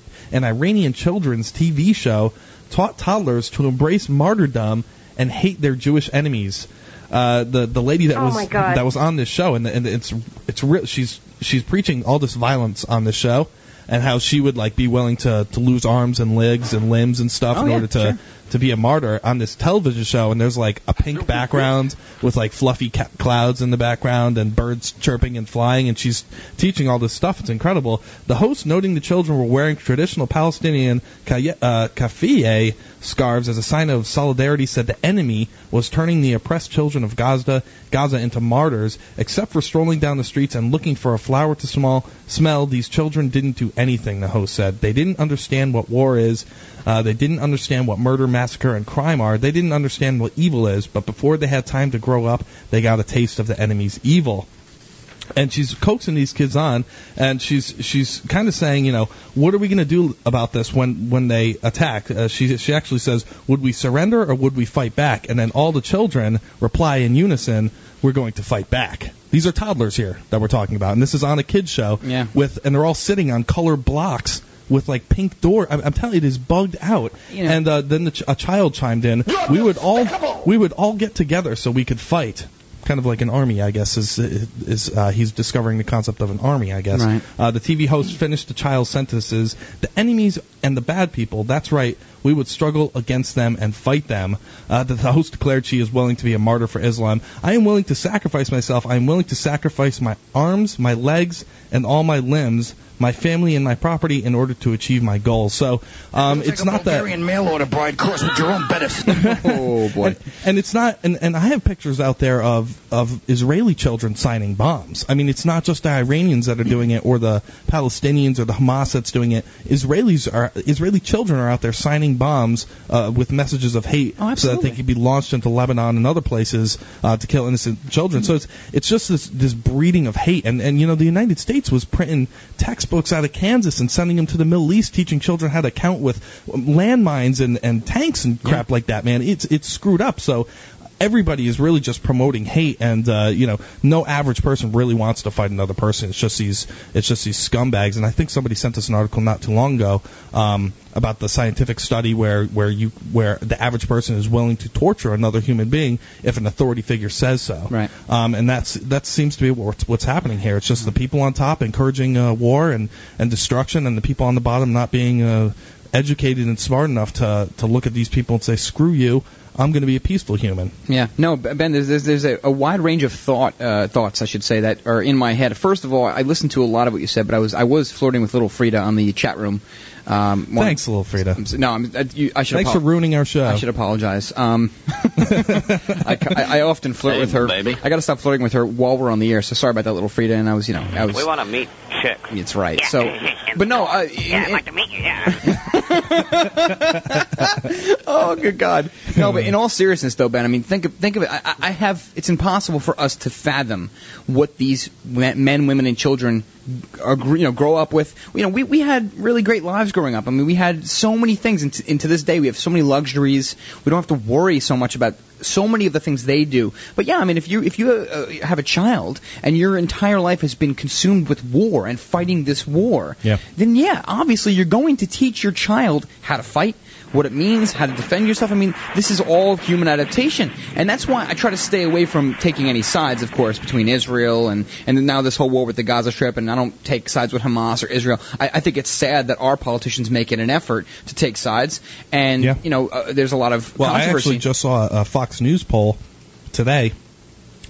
Iranian children's TV show taught toddlers to embrace martyrdom and hate their Jewish enemies. The lady that was on this show, and it's real. She's preaching all this violence on this show, and how she would be willing to lose arms and legs and limbs and stuff in order to be a martyr on this television show. And there's a pink background with fluffy clouds in the background and birds chirping and flying, and she's teaching all this stuff. It's incredible. The host, noting the children were wearing traditional Palestinian kafiyeh scarves as a sign of solidarity, said the enemy was turning the oppressed children of Gaza into martyrs. Except for strolling down the streets and looking for a flower to smell, these children didn't do anything, the host said. They didn't understand what war is. They didn't understand what murder, massacre, and crime are. They didn't understand what evil is. But before they had time to grow up, they got a taste of the enemy's evil. And she's coaxing these kids on, and she's kind of saying, what are we going to do about this when they attack? She actually says, would we surrender or would we fight back? And then all the children reply in unison, we're going to fight back. These are toddlers here that we're talking about, and this is on a kid's show. Yeah. And they're all sitting on colored blocks with pink door. I'm telling you, it is bugged out. And then a child chimed in. We would all get together so we could fight. Kind of like an army, I guess, is he's discovering the concept of an army, I guess. Right. The TV host finished the child's sentences. The enemies and the bad people, that's right, we would struggle against them and fight them. The host declared she is willing to be a martyr for Islam. I am willing to sacrifice myself. I am willing to sacrifice my arms, my legs, and all my limbs, my family, and my property in order to achieve my goals. So it's like not that. Bulgarian mail order bride course with your own benefit. Oh boy! And it's not. And I have pictures out there of Israeli children signing bombs. I mean, it's not just the Iranians that are doing it, or the Palestinians, or the Hamas that's doing it. Israeli children are out there signing bombs with messages of hate, so that they could be launched into Lebanon and other places to kill innocent children. So it's just this breeding of hate. And you know, the United States was printing textbooks out of Kansas and sending them to the Middle East, teaching children how to count with landmines and tanks and crap like that, man. It's screwed up. So everybody is really just promoting hate, and you know, no average person really wants to fight another person. It's just these scumbags. And I think somebody sent us an article not too long ago about the scientific study where the average person is willing to torture another human being if an authority figure says so. Right. And that seems to be what's happening here. It's just the people on top encouraging war and destruction, and the people on the bottom not being educated and smart enough to look at these people and say, "Screw you. I'm going to be a peaceful human." Yeah. No, Ben, there's a wide range of thoughts, I should say, that are in my head. First of all, I listened to a lot of what you said, but I was flirting with Little Frida on the chat room. Thanks, Little Frida. No, I should. Thanks for ruining our show. I should apologize. I often flirt with her. Baby. I got to stop flirting with her while we're on the air. So sorry about that, Little Frida. And I was. We want to meet chicks. It's right. Yeah. So, but no. I'd like to meet you. Yeah. Oh, good God. No, but in all seriousness, though, Ben. I mean, think of it. It's impossible for us to fathom what these men, women, and children grow up with. You know, we had really great lives growing up. I mean, we had so many things, and to this day, we have so many luxuries. We don't have to worry so much about so many of the things they do. But yeah, I mean, if you have a child and your entire life has been consumed with war and fighting this war, then obviously you're going to teach your child how to fight, what it means, how to defend yourself. I mean, this is all human adaptation. And that's why I try to stay away from taking any sides, of course, between Israel and now this whole war with the Gaza Strip, and I don't take sides with Hamas or Israel. I think it's sad that our politicians make it an effort to take sides, and, there's a lot of controversy. Well, I actually just saw a Fox News poll today.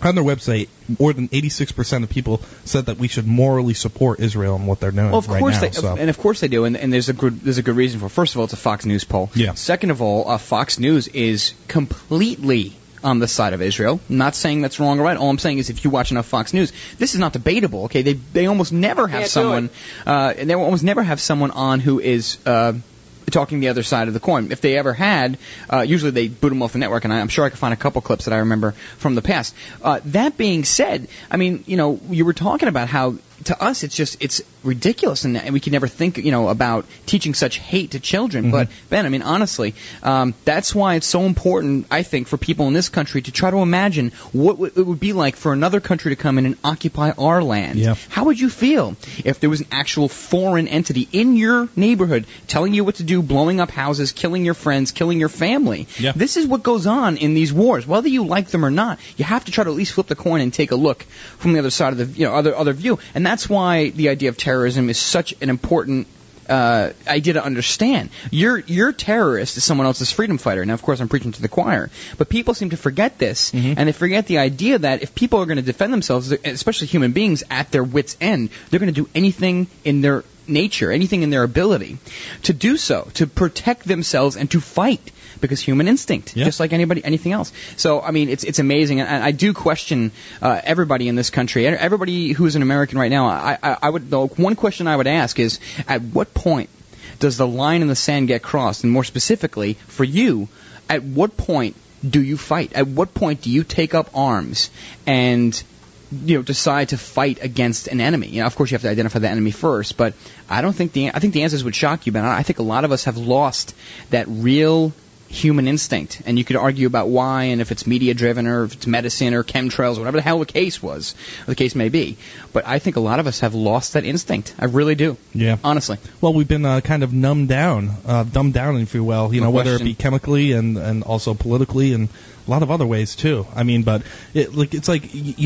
On their website, more than 86% of people said that we should morally support Israel and what they're doing right now. And of course they do, and there's a good reason for it. First of all, it's a Fox News poll. Yeah. Second of all, Fox News is completely on the side of Israel. Not saying that's wrong or right. All I'm saying is if you watch enough Fox News, this is not debatable. Okay, they almost never have someone, and they almost never have someone on who is talking the other side of the coin. If they ever had, usually they boot them off the network, and I'm sure I could find a couple clips that I remember from the past. That being said, I mean, you were talking about how to us it's ridiculous, and we can never think, about teaching such hate to children. Mm-hmm. But Ben, I mean, honestly, that's why it's so important, I think, for people in this country to try to imagine what it would be like for another country to come in and occupy our land. Yeah. How would you feel if there was an actual foreign entity in your neighborhood telling you what to do, blowing up houses, killing your friends, killing your family? Yeah. This is what goes on in these wars, whether you like them or not. You have to try to at least flip the coin and take a look from the other side of the other view, and that's why the idea of terrorism is such an important idea to understand. Your terrorist is someone else's freedom fighter. Now, of course, I'm preaching to the choir, but people seem to forget this, and they forget the idea that if people are going to defend themselves, especially human beings, at their wits' end, they're going to do anything in their nature, anything in their ability to do so, to protect themselves and to fight. Because human instinct, just like anything else. So, I mean, it's amazing. And I do question everybody in this country, everybody who's an American right now. One question I would ask is, at what point does the line in the sand get crossed? And more specifically, for you, at what point do you fight? At what point do you take up arms and decide to fight against an enemy? Of course, you have to identify the enemy first, but I think the answers would shock you, Ben. I think a lot of us have lost that real human instinct, and you could argue about why, and if it's media driven or if it's medicine or chemtrails or whatever the hell the case was, or the case may be. But I think a lot of us have lost that instinct. I really do. Yeah. Honestly. Well, we've been kind of dumbed down, if you will. Whether it be chemically and also politically and a lot of other ways too. I mean, but you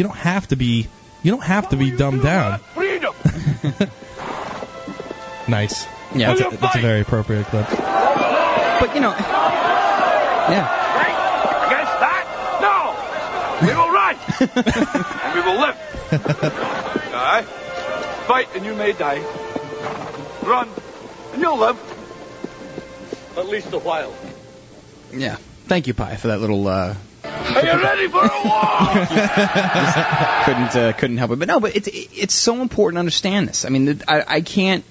don't have to be dumbed down. Freedom. Nice. Yeah. That's a very appropriate clip. But Right? Against that? No! We will run! And we will live. All right? Fight and you may die. Run and you'll live. At least a while. Yeah. Thank you, Pi, for that little... Are you ready for a war? Couldn't help it. But no, but it's so important to understand this. I mean, I can't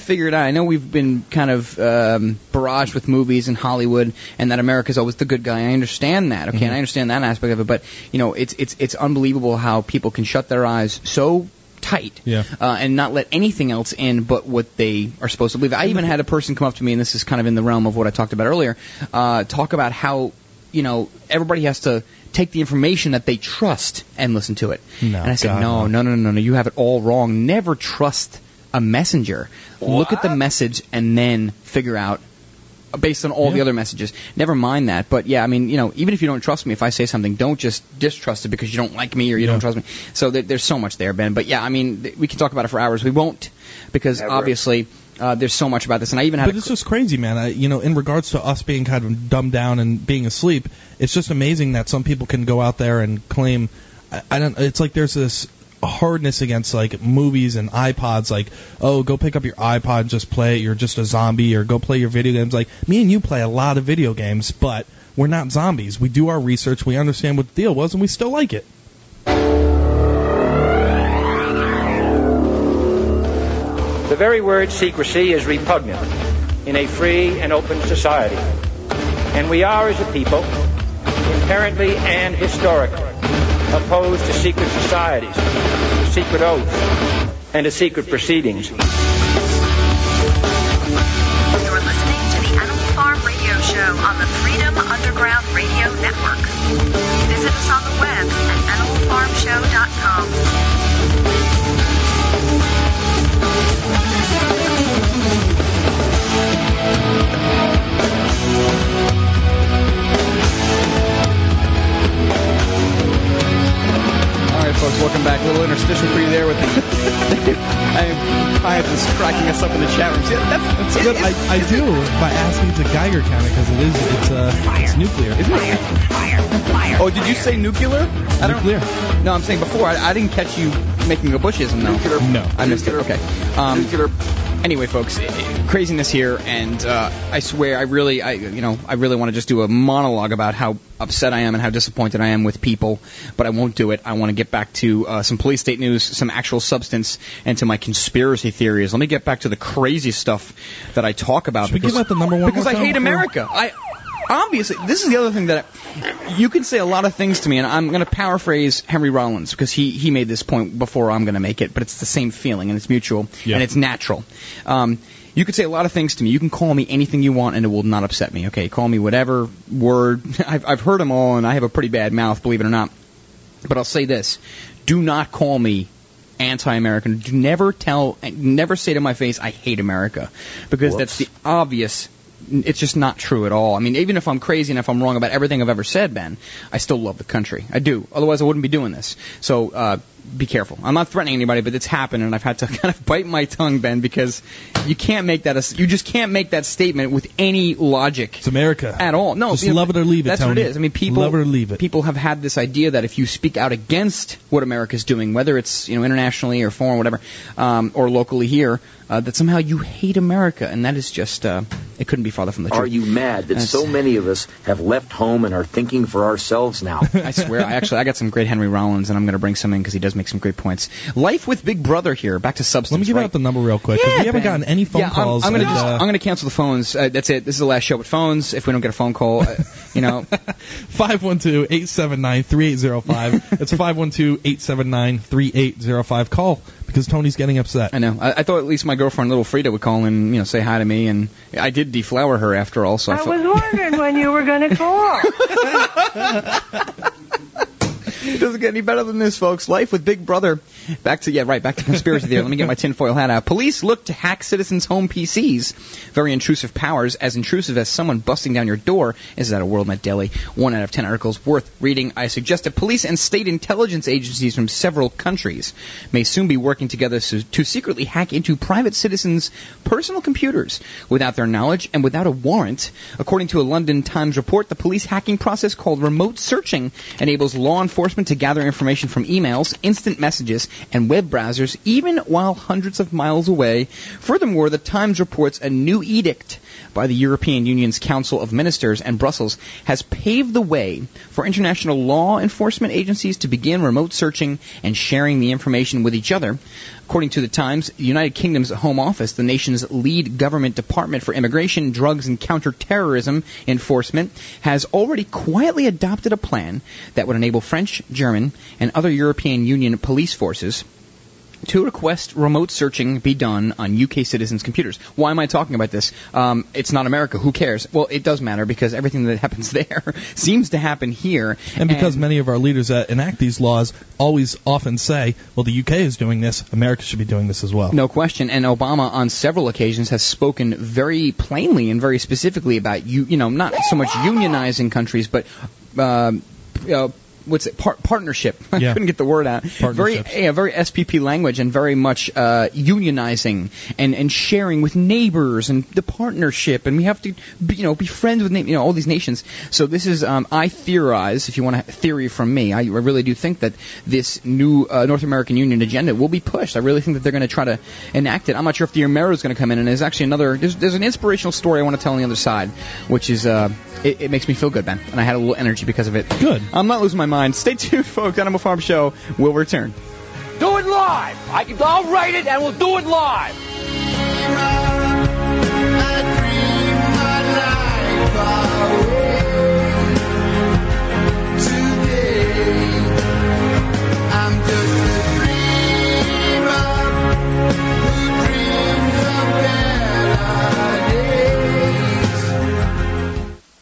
figure it out. I know we've been kind of barraged with movies in Hollywood, and that America's always the good guy. I understand that, okay, mm-hmm. And I understand that aspect of it. But you know, it's unbelievable how people can shut their eyes so tight, yeah. And not let anything else in but what they are supposed to believe. I even had a person come up to me, and this is kind of in the realm of what I talked about earlier. Talk about how. You know, everybody has to take the information that they trust and listen to it. No, and I said, no, you have it all wrong. Never trust a messenger. What? Look at the message and then figure out based on all the other messages. Never mind that. But, yeah, I mean, you know, even if you don't trust me, if I say something, don't just distrust it because you don't like me or you don't trust me. So there's so much there, Ben. But, yeah, I mean, we can talk about it for hours. We won't because obviously – there's so much about this, and I even had. But this was crazy, man. In regards to us being kind of dumbed down and being asleep, it's just amazing that some people can go out there and claim. I don't. It's like there's this hardness against like movies and iPods. Like, oh, go pick up your iPod, and just play it. You're just a zombie, or go play your video games. Like me and you play a lot of video games, but we're not zombies. We do our research. We understand what the deal was, and we still like it. The very word secrecy is repugnant in a free and open society. And we are, as a people, inherently and historically opposed to secret societies, to secret oaths, and to secret proceedings. You're listening to the Animal Farm Radio Show on the Freedom Underground Radio Network. Visit us on the web at animalfarmshow.com. Folks, welcome back. A little interstitial for you there with I am just cracking us up in the chat room. See, that's good. I do by asking to Geiger counter because it's nuclear. Isn't it? Fire. Oh, did you say nuclear? Nuclear. No, I'm saying before. I didn't catch you making a Bushism though. Nuclear. No, I missed it. Okay. Nuclear. Anyway, folks, craziness here, and I swear, I really want to just do a monologue about how upset I am and how disappointed I am with people, but I won't do it. I want to get back to some police state news, some actual substance, and to my conspiracy theories. Let me get back to the crazy stuff that I talk about. Should we give out the number one? Because I hate America. Obviously, this is the other thing that you can say a lot of things to me, and I'm going to paraphrase Henry Rollins because he made this point before I'm going to make it, but it's the same feeling, and it's mutual, and it's natural. You could say a lot of things to me. You can call me anything you want, and it will not upset me. Okay, call me whatever word. I've heard them all, and I have a pretty bad mouth, believe it or not. But I'll say this. Do not call me anti-American. Never say to my face, I hate America, because that's the obvious it's just not true at all. I mean, even if I'm crazy and if I'm wrong about everything I've ever said, Ben, I still love the country. I do. Otherwise, I wouldn't be doing this. So be careful. I'm not threatening anybody, but it's happened, and I've had to kind of bite my tongue, Ben, because you can't make that. You just can't make that statement with any logic. It's America at all. No, just love it or leave it. That's what it is. I mean, people love it or leave it. People have had this idea that if you speak out against what America's doing, whether it's internationally or foreign, whatever, or locally here, that somehow you hate America, and that is just it couldn't be farther from the truth. Are you mad that so many of us have left home and are thinking for ourselves now? I swear, I got some great Henry Rollins, and I'm going to bring some in because he does make some great points. Life with Big Brother here. Back to substance. Let me give out the number real quick because we haven't gotten any phone calls. I'm going to cancel the phones. That's it. This is the last show with phones. If we don't get a phone call, 512-879-3805. It's 512-879-3805. Call because Tony's getting upset. I know. I thought at least my girlfriend, Little Frida, would call and say hi to me, and I did deflower her after all. So I was wondering when you were going to call. It doesn't get any better than this, folks. Life with Big Brother. Back to conspiracy theory. Let me get my tinfoil hat out. Police look to hack citizens' home PCs. Very intrusive powers, as intrusive as someone busting down your door. Is that a WorldNet Daily? 1 out of 10 articles worth reading. I suggest that police and state intelligence agencies from several countries may soon be working together to secretly hack into private citizens' personal computers without their knowledge and without a warrant. According to a London Times report, the police hacking process called remote searching enables law enforcement enforcement to gather information from emails, instant messages, and web browsers, even while hundreds of miles away. Furthermore, The Times reports a new edict by the European Union's Council of Ministers and Brussels has paved the way for international law enforcement agencies to begin remote searching and sharing the information with each other. According to The Times, the United Kingdom's Home Office, the nation's lead government department for immigration, drugs, and counterterrorism enforcement, has already quietly adopted a plan that would enable French, German, and other European Union police forces to request remote searching be done on UK citizens' computers. Why am I talking about this? It's not America. Who cares? Well, it does matter because everything that happens there seems to happen here. And because many of our leaders that enact these laws always often say, well, the UK is doing this, America should be doing this as well. No question. And Obama on several occasions has spoken very plainly and very specifically about, not so much unionizing countries, but partnership. Yeah. I couldn't get the word out. Very SPP language and very much unionizing and sharing with neighbors and the partnership. And we have to, be friends with all these nations. So this is, I theorize, if you want a theory from me, I really do think that this new North American Union agenda will be pushed. I really think that they're going to try to enact it. I'm not sure if the Amero is going to come in. And there's actually there's an inspirational story I want to tell on the other side, which is, it makes me feel good, man. And I had a little energy because of it. Good. I'm not losing my mind. Stay tuned, folks. Animal Farm Show will return. Do it live. I'll write it and we'll do it live.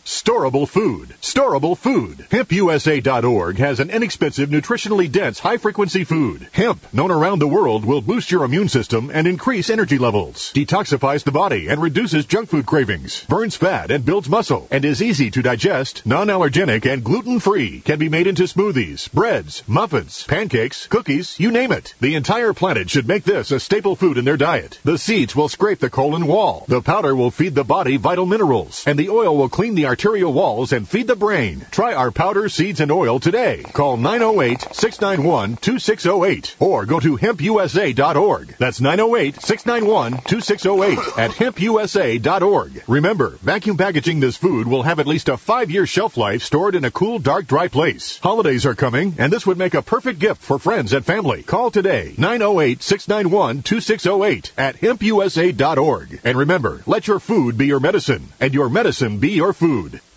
Storable food. Storable food. HempUSA.org has an inexpensive, nutritionally dense, high-frequency food. Hemp, known around the world, will boost your immune system and increase energy levels, detoxifies the body and reduces junk food cravings, burns fat and builds muscle, and is easy to digest, non-allergenic, and gluten-free. Can be made into smoothies, breads, muffins, pancakes, cookies, you name it. The entire planet should make this a staple food in their diet. The seeds will scrape the colon wall. The powder will feed the body vital minerals, and the oil will clean the arterial walls and feed the brain. Try our powder, seeds, and oil today. Call 908-691-2608 or go to hempusa.org. That's 908-691-2608 at hempusa.org. Remember, vacuum packaging this food will have at least a 5-year shelf life stored in a cool, dark, dry place. Holidays are coming, and this would make a perfect gift for friends and family. Call today, 908-691-2608 at hempusa.org. And remember, let your food be your medicine, and your medicine be your food.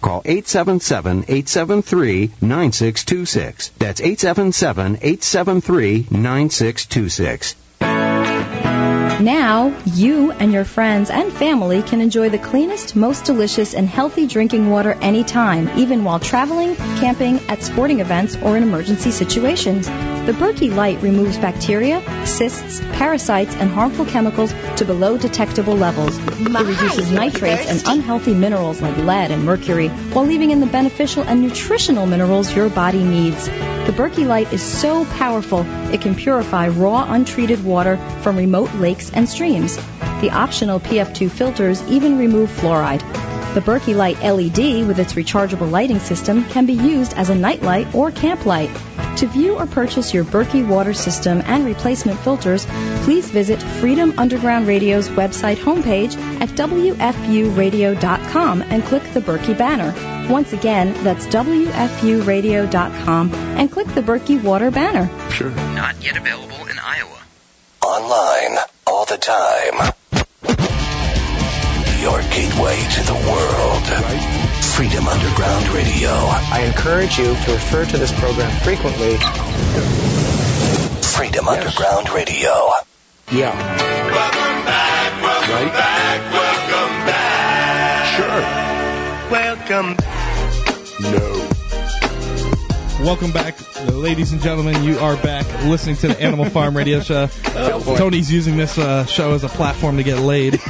Call 877-873-9626. That's 877-873-9626. Now, you and your friends and family can enjoy the cleanest, most delicious, and healthy drinking water anytime, even while traveling, camping, at sporting events, or in emergency situations. The Berkey Light removes bacteria, cysts, parasites, and harmful chemicals to below detectable levels. It reduces nitrates and unhealthy minerals like lead and mercury, while leaving in the beneficial and nutritional minerals your body needs. The Berkey Light is so powerful, it can purify raw, untreated water from remote lakes and streams. The optional PF2 filters even remove fluoride. The Berkey Light LED with its rechargeable lighting system can be used as a nightlight or camp light. To view or purchase your Berkey water system and replacement filters, please visit Freedom Underground Radio's website homepage at WFUradio.com and click the Berkey banner. Once again, that's WFUradio.com and click the Berkey water banner. Sure. Not yet available in Iowa. Online, all the time. Your gateway to the world. Freedom Underground Radio. I encourage you to refer to this program frequently. Freedom Underground Radio. Yeah. Welcome back, welcome back, welcome back. Sure. Welcome back. No. Welcome back, ladies and gentlemen. You are back listening to the Animal Farm Radio Show. Oh, Tony's using this show as a platform to get laid,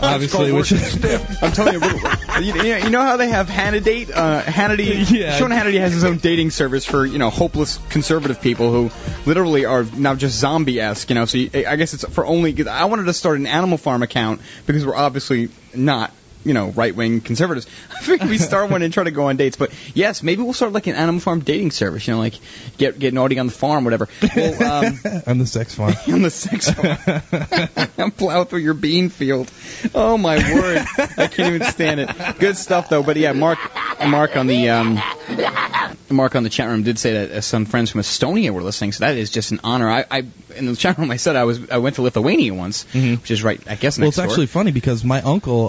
obviously. Which is, I'm telling you, you know how they have Hannity? Hannity, yeah. Sean Hannity has his own dating service for hopeless conservative people who literally are now just zombie-esque. So I guess it's for only. I wanted to start an Animal Farm account because we're obviously not. Right-wing conservatives. I think we start one and try to go on dates. But, yes, maybe we'll start, like, an Animal Farm dating service. Like, get naughty on the farm, whatever. Well, on the sex farm. On the sex farm. Plow through your bean field. Oh, my word. I can't even stand it. Good stuff, though. But, yeah, Mark on the... Mark on the chat room did say that some friends from Estonia were listening, so that is just an honor. I in the chat room I said I went to Lithuania once, which is right, I guess. Well, it's door. Actually funny because my uncle,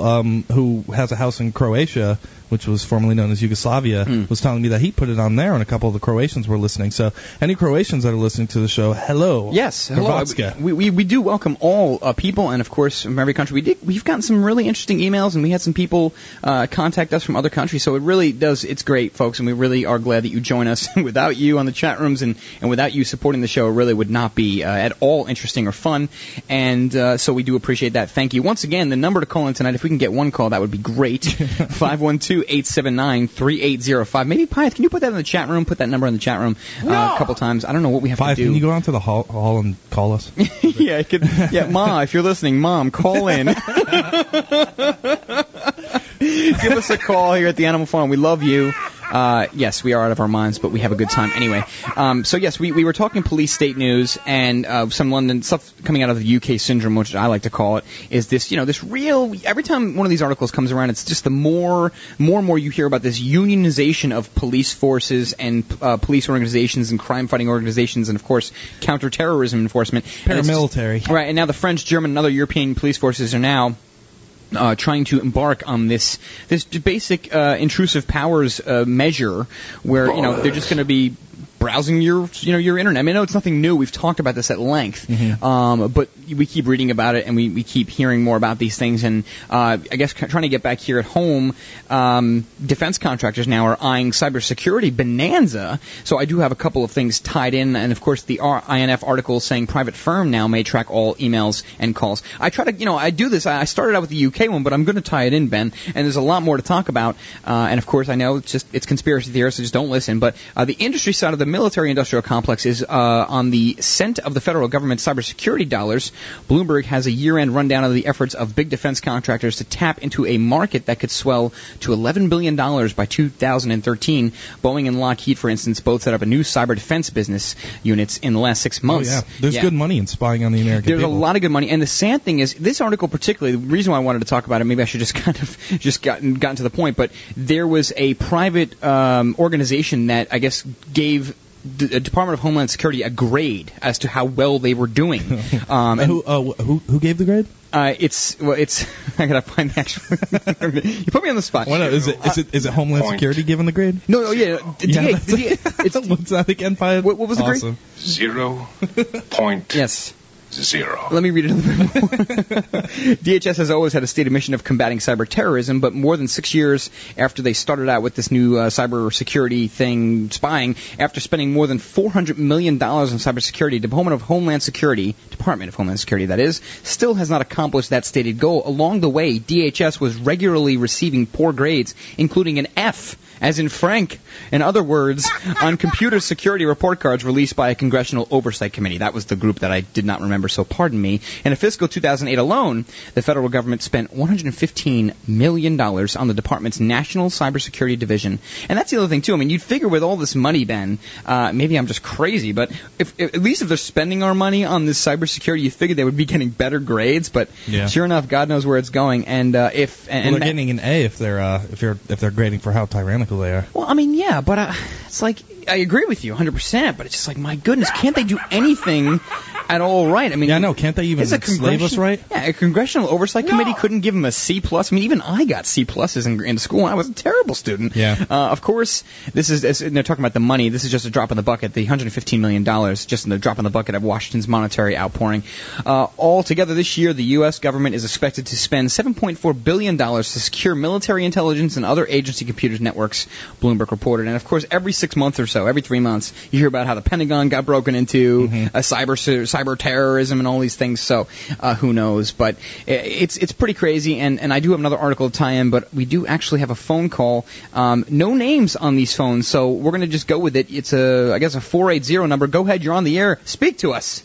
who has a house in Croatia, which was formerly known as Yugoslavia, was telling me that he put it on there, and a couple of the Croatians were listening. So any Croatians that are listening to the show, hello. Yes, hello. We do welcome all people, and of course from every country. We've gotten some really interesting emails, and we had some people contact us from other countries. So it really does. It's great, folks, and we really are glad that you join us. Without you on the chat rooms and without you supporting the show, it really would not be at all interesting or fun. And so we do appreciate that. Thank you once again. The number to call in tonight, if we can get one call, that would be great. 512-879-3805. Maybe Pyth, can you put that in the chat room? Put that number in the chat room a couple times. I don't know what we have to do. Pyth, can you go out to the hall and call us? Yeah, I could. Yeah, Ma, if you're listening, Mom, call in. Give us a call here at the Animal Farm. We love you. Yes, we are out of our minds, but we have a good time anyway. So, yes, we were talking police state news, and some London stuff coming out of the UK syndrome, which I like to call it, is this, this real – every time one of these articles comes around, it's just the more and more you hear about this unionization of police forces and police organizations and crime-fighting organizations and, of course, counterterrorism enforcement. Paramilitary. And right, and now the French, German, and other European police forces are now – trying to embark on this basic intrusive powers measure, where they're just going to be browsing your internet. I mean, no, it's nothing new. We've talked about this at length, but we keep reading about it and we keep hearing more about these things. And I guess trying to get back here at home, defense contractors now are eyeing cybersecurity bonanza. So I do have a couple of things tied in, and of course the INF article saying private firm now may track all emails and calls. I try to, I do this. I started out with the UK one, but I'm going to tie it in, Ben. And there's a lot more to talk about. And of course, I know it's conspiracy theorists, so just don't listen. But the industry side of the military-industrial complex is on the scent of the federal government's cybersecurity dollars. Bloomberg has a year-end rundown of the efforts of big defense contractors to tap into a market that could swell to $11 billion by 2013. Boeing and Lockheed, for instance, both set up a new cyber defense business units in the last 6 months. Oh, yeah. There's good money in spying on the American people. There's a lot of good money. And the sad thing is, this article particularly, the reason why I wanted to talk about it, maybe I should just kind of just gotten to the point, but there was a private organization that I guess gave the Department of Homeland Security a grade as to how well they were doing. Who gave the grade? It's I gotta find the actual. You put me on the spot. Well, is it Homeland Security giving the grade? No, yeah. What's that again? What was the grade? 0.0. Yes. 0. Let me read it a little bit more. DHS has always had a stated mission of combating cyber terrorism, but more than 6 years after they started out with this new cyber security thing, spying, after spending more than $400 million in cybersecurity, Department of Homeland Security, that is, still has not accomplished that stated goal. Along the way, DHS was regularly receiving poor grades, including an F, as in Frank, in other words, on computer security report cards released by a Congressional Oversight Committee. That was the group that I did not remember. So pardon me. In a fiscal 2008 alone, the federal government spent $115 million on the department's National Cybersecurity Division. And that's the other thing, too. I mean, you'd figure with all this money, Ben, maybe I'm just crazy, but at least if they're spending our money on this cybersecurity, you figure they would be getting better grades. But sure enough, God knows where it's going. And they're getting an A if they're grading for how tyrannical they are. Well, I mean, yeah, but it's like I agree with you 100%. But it's just like, my goodness, can't they do anything at all right. I mean, yeah, I know. Can't they even slave us right? Yeah, a Congressional Oversight Committee couldn't give him a C+. I mean, even I got C pluses in school, and I was a terrible student. Yeah. Of course, this is, as they're talking about the money, this is just a drop in the bucket. The $115 million, just a drop in the bucket of Washington's monetary outpouring. Altogether this year, the U.S. government is expected to spend $7.4 billion to secure military intelligence and other agency computers networks, Bloomberg reported. And, of course, every 6 months or so, every 3 months, you hear about how the Pentagon got broken into, cyber terrorism and all these things. So who knows? But it's pretty crazy. And I do have another article to tie in, but we do actually have a phone call. No names on these phones, so we're going to just go with it. It's, a 480 number. Go ahead. You're on the air. Speak to us.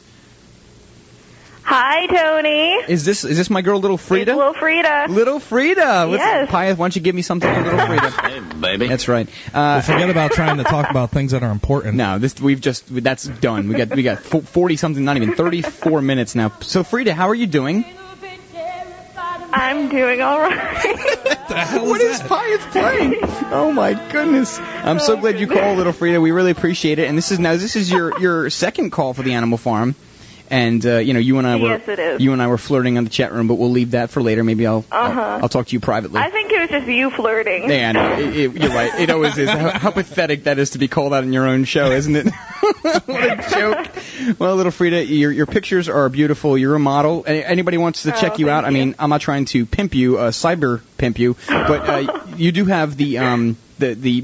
Hi, Tony. Is this my girl, Little Frida? It's Little Frida. Little Frida. Yes. Pyeth, why don't you give me something for Little Frida? Hey, baby. That's right. Well, forget about trying to talk about things that are important. No, that's done. We got 40 something, not even 34 minutes now. So, Frida, how are you doing? I'm doing all right. What is Pyeth playing? Oh my goodness! I'm so glad you called, Little Frida. We really appreciate it. And this is your second call for the Animal Farm. And you and I were flirting on the chat room, but we'll leave that for later. Maybe I'll talk to you privately. I think it was just you flirting. Yeah, no, you're right. It always is. How pathetic that is to be called out on your own show, isn't it? What a joke. Well, Little Frida, your pictures are beautiful. You're a model. Anybody wants to check you out? I mean, I'm not trying to pimp you, cyber pimp you, but you do have the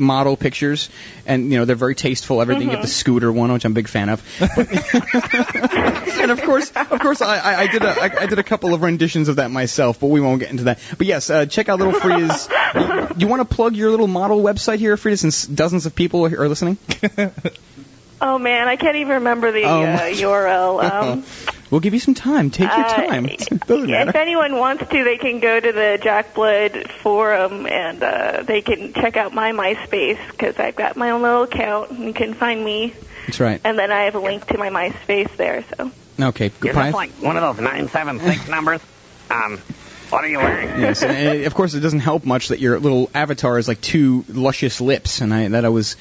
model pictures, and they're very tasteful. Everything. You have the scooter one, which I'm a big fan of. And of course, I did a couple of renditions of that myself, but we won't get into that. But yes, check out Little Frida's. You want to plug your little model website here, Frida, since dozens of people are listening? Oh man, I can't even remember the URL. We'll give you some time. Take your time. If anyone wants to, they can go to the Jack Blood forum, and they can check out my MySpace, because I've got my own little account, and you can find me. That's right. And then I have a link to my MySpace there. So. Okay. Goodbye. Is this like one of those 976 numbers? What are you wearing? Yes, and of course it doesn't help much that your little avatar is like two luscious lips, and that always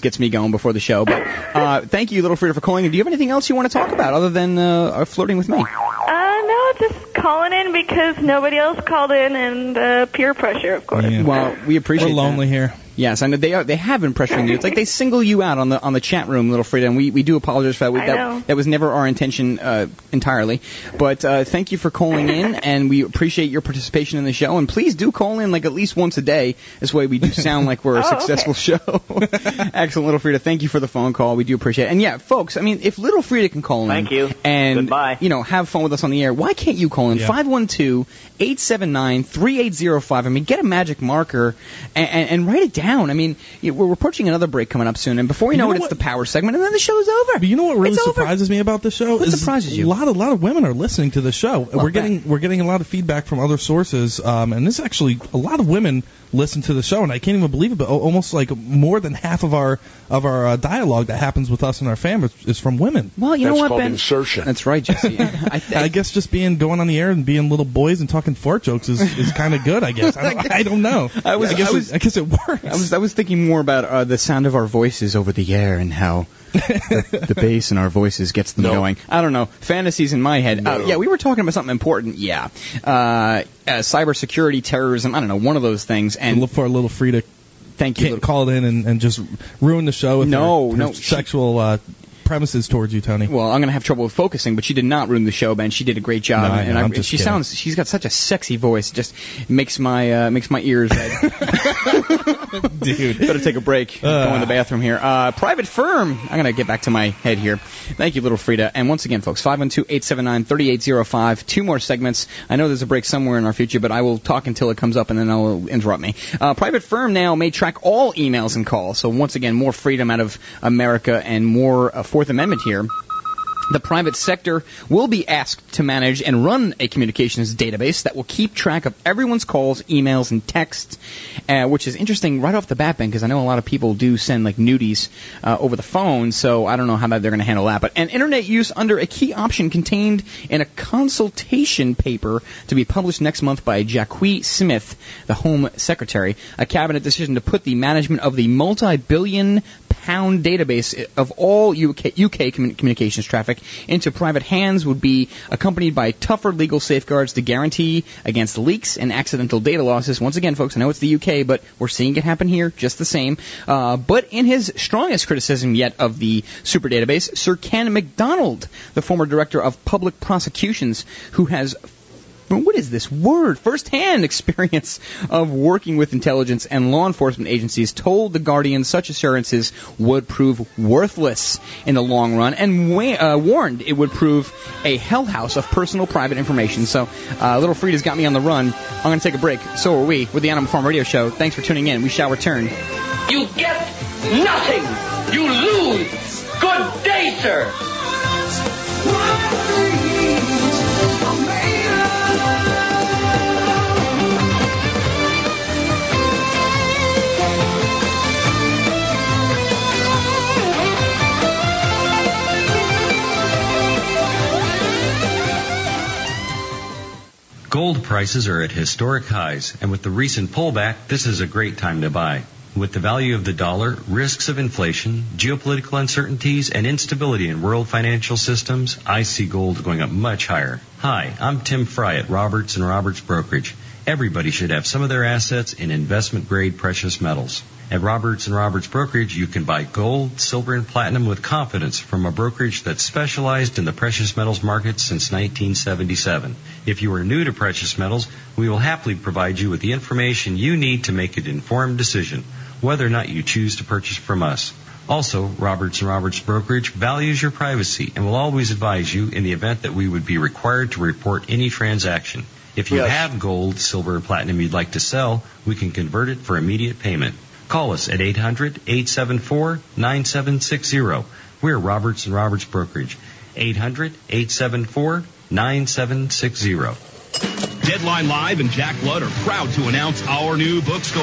gets me going before the show. But thank you, Little Frida, for calling in. Do you have anything else you want to talk about other than flirting with me? No, just calling in because nobody else called in, and peer pressure, of course. Yeah. Well, we appreciate that. We're lonely here. Yes, I know they have been pressuring you. It's like they single you out on the chat room, Little Frida, and we do apologize for that. That was never our intention entirely. But thank you for calling in, and we appreciate your participation in the show. And please do call in like at least once a day. This way we do sound like we're a successful show. Excellent, Little Frida. Thank you for the phone call. We do appreciate it. And yeah, folks, I mean, if Little Frida can call in and have fun with us on the air, why can't you call in? 512-879-3805. I mean, get a magic marker and write it down. I mean, we're approaching another break coming up soon, and before you know it, it's the power segment, and then the show's over. But you know what really surprises me about the show? What surprises you? A lot of women are listening to the show. We're getting a lot of feedback from other sources, and this actually a lot of women listen to the show, and I can't even believe it. But almost like more than half of our dialogue that happens with us and our fam is from women. Well, Ben? Insertion. That's right, Jesse. I guess just going on the air and being little boys and talking fart jokes is kind of good. I guess I don't know. I guess it works. I was thinking more about the sound of our voices over the air and how the bass in our voices gets them going. I don't know. Fantasies in my head. Yeah, we were talking about something important. Yeah. Cybersecurity, terrorism, I don't know, one of those things. And look for a Little Frida. Thank you. Can't call it in and just ruin the show with her sexual... premises towards you, Tony. Well, I'm going to have trouble with focusing, but she did not ruin the show, Ben. She did a great job. No, she's got such a sexy voice. It just makes my ears red. Dude. Better take a break. Go in the bathroom here. Private firm. I'm going to get back to my head here. Thank you, Little Frida. And once again, folks, 512-879-3805. Two more segments. I know there's a break somewhere in our future, but I will talk until it comes up, and then I'll interrupt me. Private firm now may track all emails and calls. So once again, more freedom out of America and more Fourth Amendment here. The private sector will be asked to manage and run a communications database that will keep track of everyone's calls, emails, and texts, which is interesting right off the bat, Ben, because I know a lot of people do send, like, nudies over the phone, so I don't know how they're going to handle that. But an internet use under a key option contained in a consultation paper to be published next month by Jacqui Smith, the Home Secretary, a cabinet decision to put the management of the multi-billion hound database of all UK communications traffic into private hands would be accompanied by tougher legal safeguards to guarantee against leaks and accidental data losses. Once again, folks, I know it's the UK, but we're seeing it happen here just the same. But in his strongest criticism yet of the super database, Sir Ken MacDonald, the former director of public prosecutions, who has firsthand experience of working with intelligence and law enforcement agencies, told The Guardian such assurances would prove worthless in the long run, and warned it would prove a hellhouse of personal private information. So, Little Frida's got me on the run. I'm going to take a break. So are we. We're the Animal Farm Radio Show. Thanks for tuning in. We shall return. You get nothing. You lose. Good day, sir. Gold prices are at historic highs, and with the recent pullback, this is a great time to buy. With the value of the dollar, risks of inflation, geopolitical uncertainties, and instability in world financial systems, I see gold going up much higher. Hi, I'm Tim Fry at Roberts & Roberts Brokerage. Everybody should have some of their assets in investment-grade precious metals. At Roberts & Roberts Brokerage, you can buy gold, silver, and platinum with confidence from a brokerage that's specialized in the precious metals market since 1977. If you are new to precious metals, we will happily provide you with the information you need to make an informed decision, whether or not you choose to purchase from us. Also, Roberts & Roberts Brokerage values your privacy and will always advise you in the event that we would be required to report any transaction. If you have gold, silver, and platinum you'd like to sell, we can convert it for immediate payment. Call us at 800-874-9760. We're Roberts & Roberts Brokerage. 800-874-9760. Deadline Live and Jack Blood are proud to announce our new bookstore.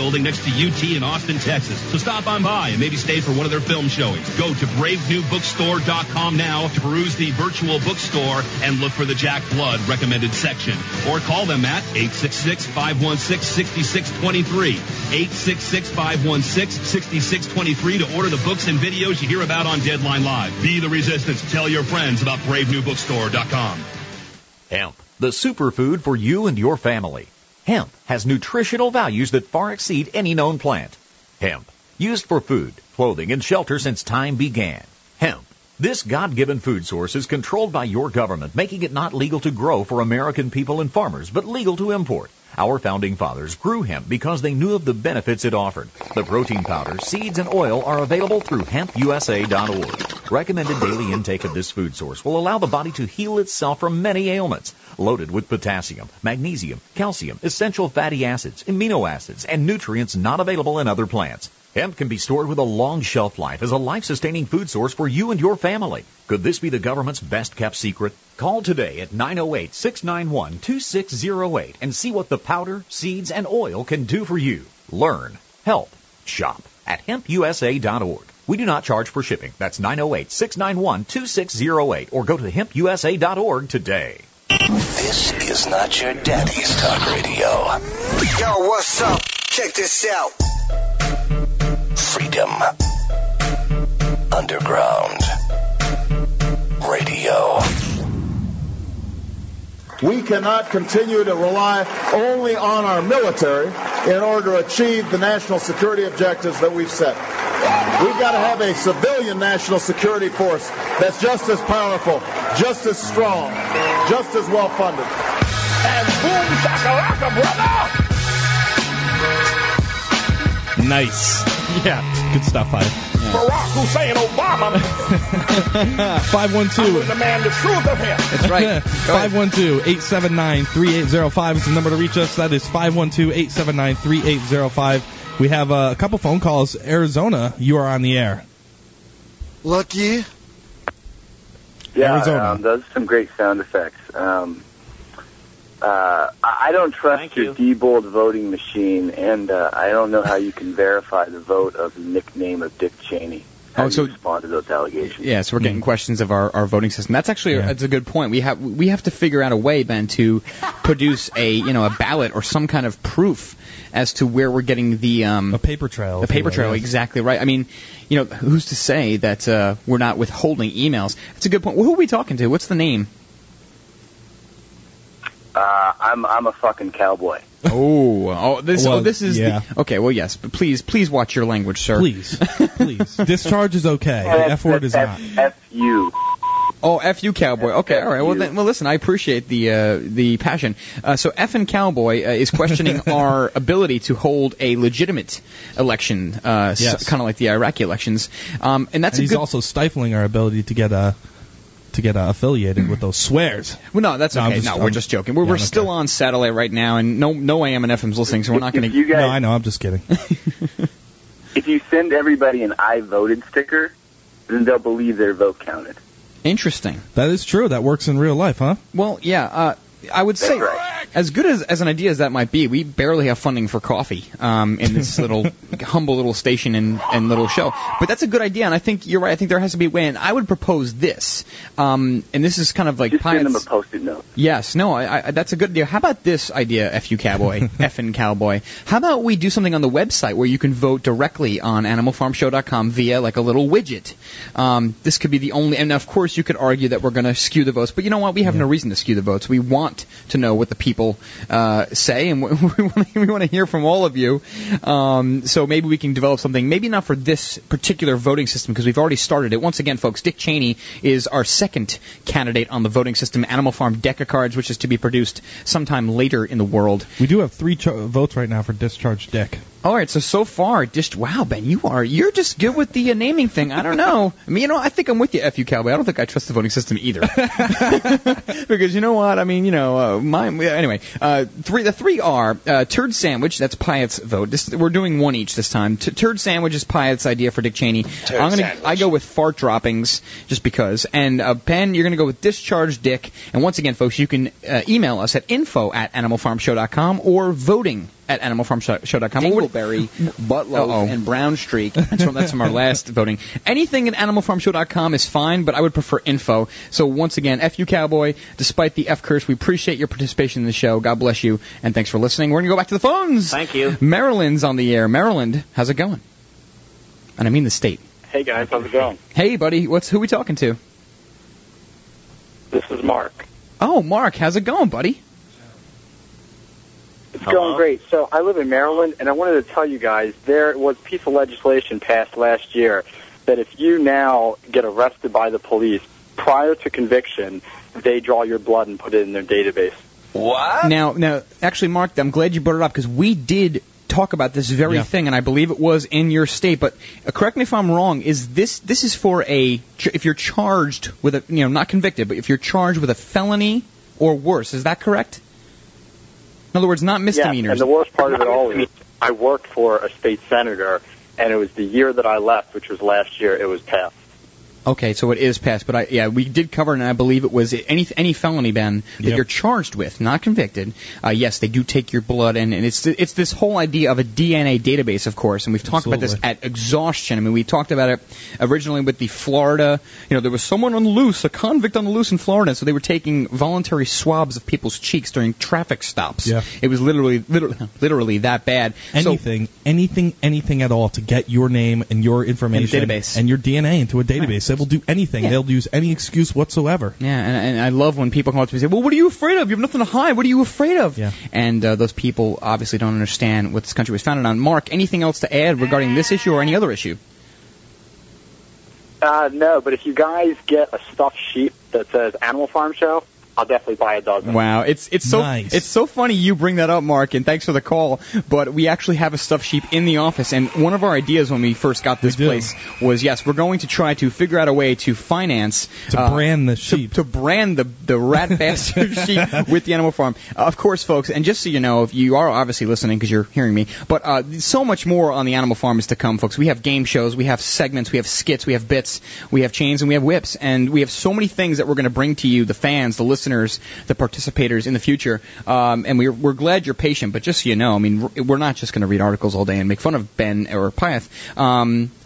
building next to UT in Austin, Texas. So stop on by and maybe stay for one of their film showings. Go to BraveNewBookstore.com now to peruse the virtual bookstore and look for the Jack Blood recommended section. Or call them at 866-516-6623. 866-516-6623 to order the books and videos you hear about on Deadline Live. Be the resistance. Tell your friends about BraveNewBookstore.com. Hemp, the superfood for you and your family. Hemp has nutritional values that far exceed any known plant. Hemp, used for food, clothing, and shelter since time began. Hemp, this God-given food source is controlled by your government, making it not legal to grow for American people and farmers, but legal to import. Our founding fathers grew hemp because they knew of the benefits it offered. The protein powder, seeds, and oil are available through hempusa.org. Recommended daily intake of this food source will allow the body to heal itself from many ailments. Loaded with potassium, magnesium, calcium, essential fatty acids, amino acids, and nutrients not available in other plants. Hemp can be stored with a long shelf life as a life-sustaining food source for you and your family. Could this be the government's best-kept secret? Call today at 908-691-2608 and see what the powder, seeds, and oil can do for you. Learn, help, shop at hempusa.org. We do not charge for shipping. That's 908-691-2608 or go to hempusa.org today. This is not your daddy's talk radio. Yo, what's up? Check this out. Freedom Underground Radio. We cannot continue to rely only on our military in order to achieve the national security objectives that we've set. We've got to have a civilian national security force that's just as powerful, just as strong, just as well funded. And boom, shakalaka, brother! Nice. Yeah. Good stuff, Five. Yeah. Barack Hussein Obama. 512. I will demand the truth of him. That's right. 512-879-3805 is the number to reach us. That is 512-879-3805. We have a couple phone calls. Arizona, you are on the air. Lucky. Yeah, Arizona. Those are some great sound effects. I don't trust your Diebold voting machine, and I don't know how you can verify the vote of the nickname of Dick Cheney. How do you respond to those allegations? Yeah, so we're getting questions of our voting system. That's actually that's a good point. We have to figure out a way, Ben, to produce a ballot or some kind of proof as to where we're getting the a paper trail. The paper trail, exactly right. I mean, who's to say that we're not withholding emails? That's a good point. Well, who are we talking to? What's the name? I'm a fucking cowboy. Okay. Well, yes, but please watch your language, sir. Please. Discharge is okay. The F word is not. F-U. Oh, F-U cowboy. Okay, all right. Well, then, listen, I appreciate the passion. So F-ing cowboy is questioning our ability to hold a legitimate election, kind of like the Iraqi elections. And that's he's also stifling our ability to get a. To get affiliated with those swears. Well, no, that's okay. We're just joking. We're still on satellite right now, and no AM and FM's listening, so we're not going to... No, I know. I'm just kidding. If you send everybody an I voted sticker, then they'll believe their vote counted. Interesting. That is true. That works in real life, huh? Well, yeah. I would say, as good as an idea as that might be, we barely have funding for coffee in this little humble little station and little show. But that's a good idea, and I think you're right. I think there has to be a way. And I would propose this, and this is kind of like... Just send them a Post-it note. Yes, no, I that's a good idea. How about this idea, F.U. Cowboy, F.N. Cowboy? How about we do something on the website where you can vote directly on AnimalFarmShow.com via like a little widget? This could be the only... And, of course, you could argue that we're going to skew the votes, but you know what? We have no reason to skew the votes. We want to know what the people say, and we want to hear from all of you. So maybe we can develop something, maybe not for this particular voting system, because we've already started it. Once again, folks, Dick Cheney is our second candidate on the voting system, Animal Farm Deca Cards, which is to be produced sometime later in the world. We do have three votes right now for Discharge Dick. All right, so far, wow, Ben, you're just good with the naming thing. I don't know. I mean, I think I'm with you, F.U. Cowboy. I don't think I trust the voting system either. Because you know what? I mean, anyway, the three are Turd Sandwich, that's Pyatt's vote. We're doing one each this time. Turd Sandwich is Pyatt's idea for Dick Cheney. I go with Fart Droppings, just because. And Ben, you're going to go with Discharge Dick. And once again, folks, you can email us at info@animalfarmshow.com or voting. At animalfarmshow.com. Dingleberry, Buttloaf, and Brown Streak. That's from our last voting. Anything at animalfarmshow.com is fine, but I would prefer info. So once again, F.U. Cowboy, despite the F curse, we appreciate your participation in the show. God bless you, and thanks for listening. We're going to go back to the phones. Thank you. Maryland's on the air. Maryland, how's it going? And I mean the state. Hey, guys, how's it going? Hey, buddy, who we talking to? This is Mark. Oh, Mark, how's it going, buddy? It's going great. So I live in Maryland, and I wanted to tell you guys there was a piece of legislation passed last year that if you now get arrested by the police prior to conviction, they draw your blood and put it in their database. What? Now, actually, Mark, I'm glad you brought it up because we did talk about this very thing, and I believe it was in your state. But correct me if I'm wrong. Is this is for if you're charged with a not convicted, but if you're charged with a felony or worse? Is that correct? In other words, not misdemeanors. Yeah, and the worst part of it all is I worked for a state senator, and it was the year that I left, which was last year, it was passed. Okay, so it is passed, but we did cover it, and I believe it was any felony, Ben, that you're charged with, not convicted. Yes, they do take your blood, and it's this whole idea of a DNA database, of course, and we've talked about this at exhaustion. I mean, we talked about it originally with the Florida, there was someone on the loose, a convict on the loose in Florida, so they were taking voluntary swabs of people's cheeks during traffic stops. Yeah. It was literally that bad. Anything at all to get your name and your information and your DNA into a database. Right. They will do anything. Yeah. They'll use any excuse whatsoever. Yeah, and I love when people come up to me and say, well, what are you afraid of? You have nothing to hide. What are you afraid of? Yeah. And those people obviously don't understand what this country was founded on. Mark, anything else to add regarding this issue or any other issue? No, but if you guys get a stuffed sheep that says Animal Farm Show, I'll definitely buy a dozen. Wow, it's so funny you bring that up, Mark, and thanks for the call. But we actually have a stuffed sheep in the office, and one of our ideas when we first got this place was, yes, we're going to try to figure out a way to finance brand the sheep, to brand the rat bastard sheep with the Animal Farm. Of course, folks, and just so you know, if you are obviously listening because you're hearing me, but so much more on the Animal Farm is to come, folks. We have game shows, we have segments, we have skits, we have bits, we have chains, and we have whips, and we have so many things that we're going to bring to you, the fans, the listeners, the participators in the future, and we're glad you're patient. But just so you know, I mean, we're not just going to read articles all day and make fun of Ben or Pyth,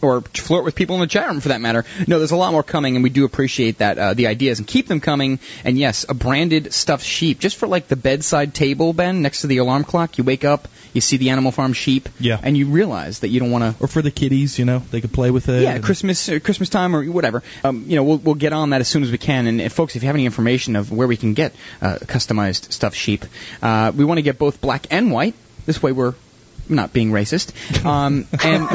or flirt with people in the chat room for that matter. No, there's a lot more coming, and we do appreciate that, the ideas, and keep them coming. And yes, a branded stuffed sheep, just for like the bedside table, Ben, next to the alarm clock. You wake up, you see the Animal Farm sheep, and you realize that you don't want to. Or for the kiddies, you know, they could play with it. Yeah, Christmas time or whatever. You know, we'll get on that as soon as we can. And folks, if you have any information of where we can get customized stuffed sheep. We want to get both black and white. This way we're not being racist. And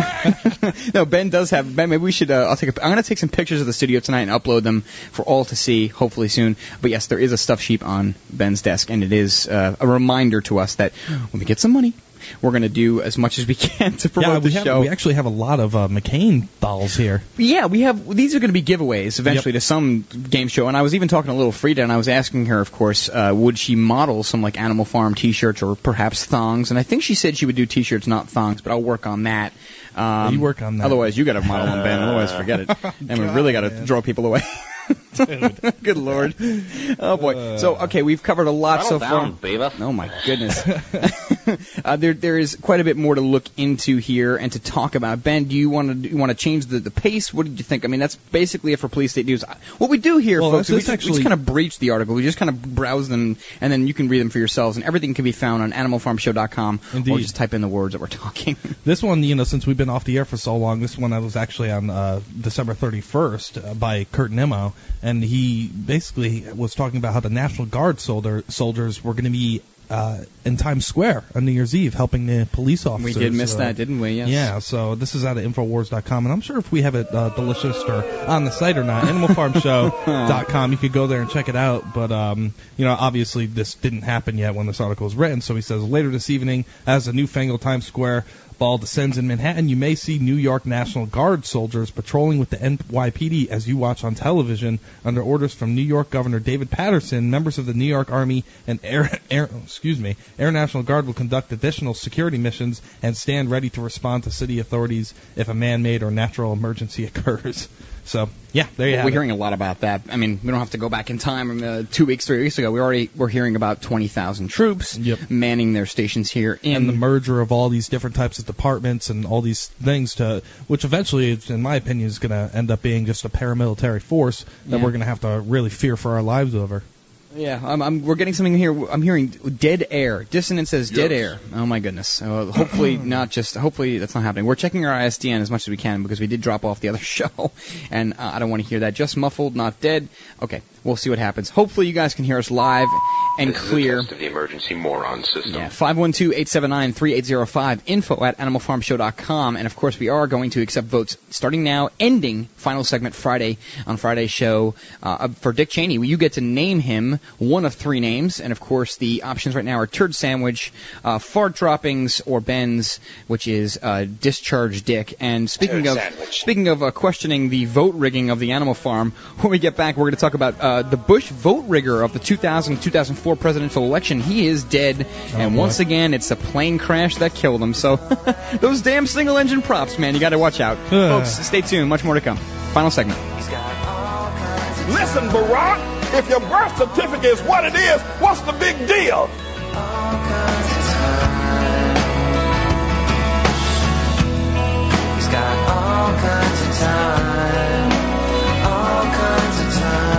no, Ben does have. Ben, maybe we should. I'm going to take some pictures of the studio tonight and upload them for all to see, hopefully soon. But yes, there is a stuffed sheep on Ben's desk, and it is a reminder to us that when we get some money, we're going to do as much as we can to promote the show. We actually have a lot of McCain dolls here. Yeah, we have. These are going to be giveaways eventually to some game show. And I was even talking to Little Frida, and I was asking her, of course, would she model some like Animal Farm T-shirts or perhaps thongs? And I think she said she would do T-shirts, not thongs. But I'll work on that. You work on that. Otherwise, you got to model them, Ben. Otherwise, forget it. And we really got to draw people away. Good Lord. Oh, boy. So, okay, we've covered a lot so far. Oh, my goodness. There is quite a bit more to look into here and to talk about. Ben, do you want to change the pace? What did you think? I mean, that's basically it for Police State News. What we do here, folks, is we just kind of breach the article. We just kind of browse them, and then you can read them for yourselves. And everything can be found on animalfarmshow.com. Indeed. Or just type in the words that we're talking. This one, you know, since we've been off the air for so long, this one I was actually on December 31st by Kurt Nemo. And he basically was talking about how the National Guard soldiers were going to be in Times Square on New Year's Eve helping the police officers. We did miss that, didn't we? Yes. Yeah, so this is out of Infowars.com. And I'm sure if we have it the list or on the site or not, animalfarmshow.com, you could go there and check it out. But, you know, obviously this didn't happen yet when this article was written. So he says, later this evening, as the newfangled Times Square ball descends in Manhattan, you may see New York National Guard soldiers patrolling with the NYPD as you watch on television. Under orders from New York Governor David Patterson, members of the New York Army and Air National Guard will conduct additional security missions and stand ready to respond to city authorities if a man-made or natural emergency occurs. So, yeah, there you have it. We're hearing a lot about that. I mean, we don't have to go back in time. 2 weeks, 3 weeks ago, we're hearing about 20,000 troops manning their stations here. And the merger of all these different types of departments and all these things, which eventually, in my opinion, is going to end up being just a paramilitary force that we're going to have to really fear for our lives over. Yeah, we're getting something here. I'm hearing dead air. Dissonant says dead air. Oh, my goodness. Hopefully hopefully that's not happening. We're checking our ISDN as much as we can because we did drop off the other show, and I don't want to hear that. Just muffled, not dead. Okay, we'll see what happens. Hopefully you guys can hear us live and this clear. This is a test of the emergency moron system. Yeah, 512-879-3805, info@animalfarmshow.com. And, of course, we are going to accept votes starting now, ending final segment Friday on Friday's show for Dick Cheney. You get to name him one of three names, and of course the options right now are Turd Sandwich, Fart Droppings, or Ben's, which is Discharge Dick. And speaking of questioning the vote rigging of the Animal Farm, when we get back, we're going to talk about the Bush vote rigger of the 2000-2004 presidential election. He is dead, once again, it's a plane crash that killed him. So those damn single-engine props, man, you got to watch out, folks. Stay tuned, much more to come. Final segment. He's got all kinds of... Listen, Barack. If your birth certificate is what it is, what's the big deal? He's got all kinds of time. All kinds of time.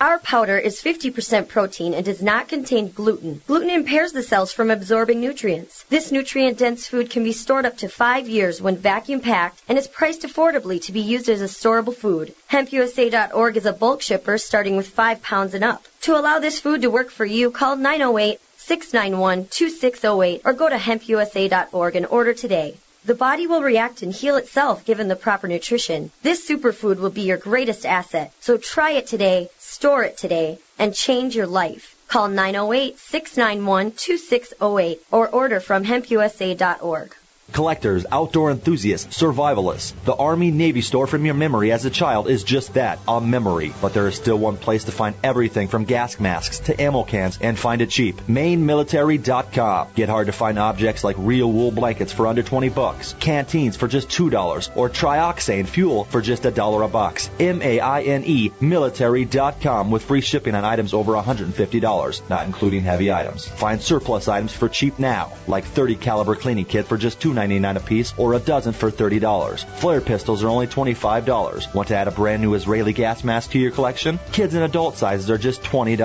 Our powder is 50% protein and does not contain gluten. Gluten impairs the cells from absorbing nutrients. This nutrient-dense food can be stored up to 5 years when vacuum-packed and is priced affordably to be used as a storable food. HempUSA.org is a bulk shipper starting with 5 pounds and up. To allow this food to work for you, call 908-691-2608 or go to hempusa.org and order today. The body will react and heal itself given the proper nutrition. This superfood will be your greatest asset, so try it today, store it today, and change your life. Call 908-691-2608 or order from hempusa.org. Collectors, outdoor enthusiasts, survivalists. The Army-Navy store from your memory as a child is just that, a memory. But there is still one place to find everything from gas masks to ammo cans and find it cheap. MaineMilitary.com. Get hard-to-find objects like real wool blankets for under $20, canteens for just $2, or trioxane fuel for just $1 a box. M-A-I-N-E, military.com, with free shipping on items over $150, not including heavy items. Find surplus items for cheap now, like 30 caliber cleaning kit for just $2.99 a piece, or a dozen for $30. Flare pistols are only $25. Want to add a brand new Israeli gas mask to your collection? Kids and adult sizes are just $20.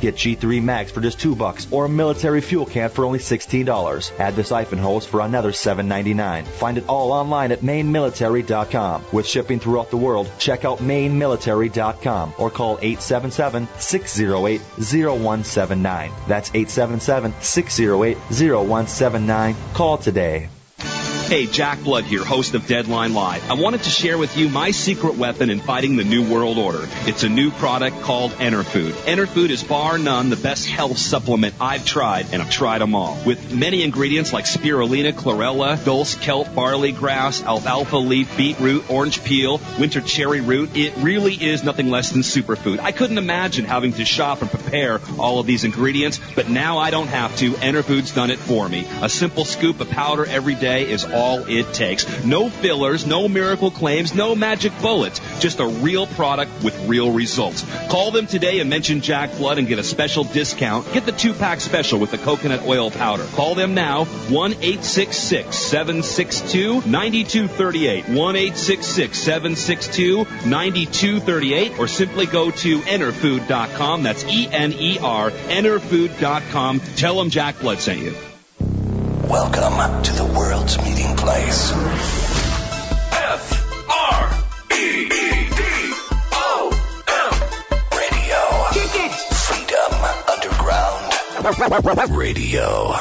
Get G3 mags for just $2 or a military fuel can for only $16. Add the siphon hose for another $7.99. Find it all online at MaineMilitary.com. With shipping throughout the world, check out MaineMilitary.com or call 877-608-0179. That's 877-608-0179. Call today. Hey, Jack Blood here, host of Deadline Live. I wanted to share with you my secret weapon in fighting the New World Order. It's a new product called Enterfood. Enterfood is bar none the best health supplement I've tried, and I've tried them all. With many ingredients like spirulina, chlorella, dulse, kelp, barley grass, alfalfa leaf, beetroot, orange peel, winter cherry root, it really is nothing less than superfood. I couldn't imagine having to shop and prepare all of these ingredients, but now I don't have to. Enterfood's done it for me. A simple scoop of powder every day is all it takes. No fillers, no miracle claims, no magic bullets. Just a real product with real results. Call them today and mention Jack Blood and get a special discount. Get the 2-pack special with the coconut oil powder. Call them now, 1-866-762-9238, 1-866-762-9238, or simply go to enterfood.com. That's E-N-E-R, enterfood.com. Tell them Jack Blood sent you. Welcome to the world's meeting place. F-R-E-E-D-O-M Radio. Kick it! Freedom Underground Radio.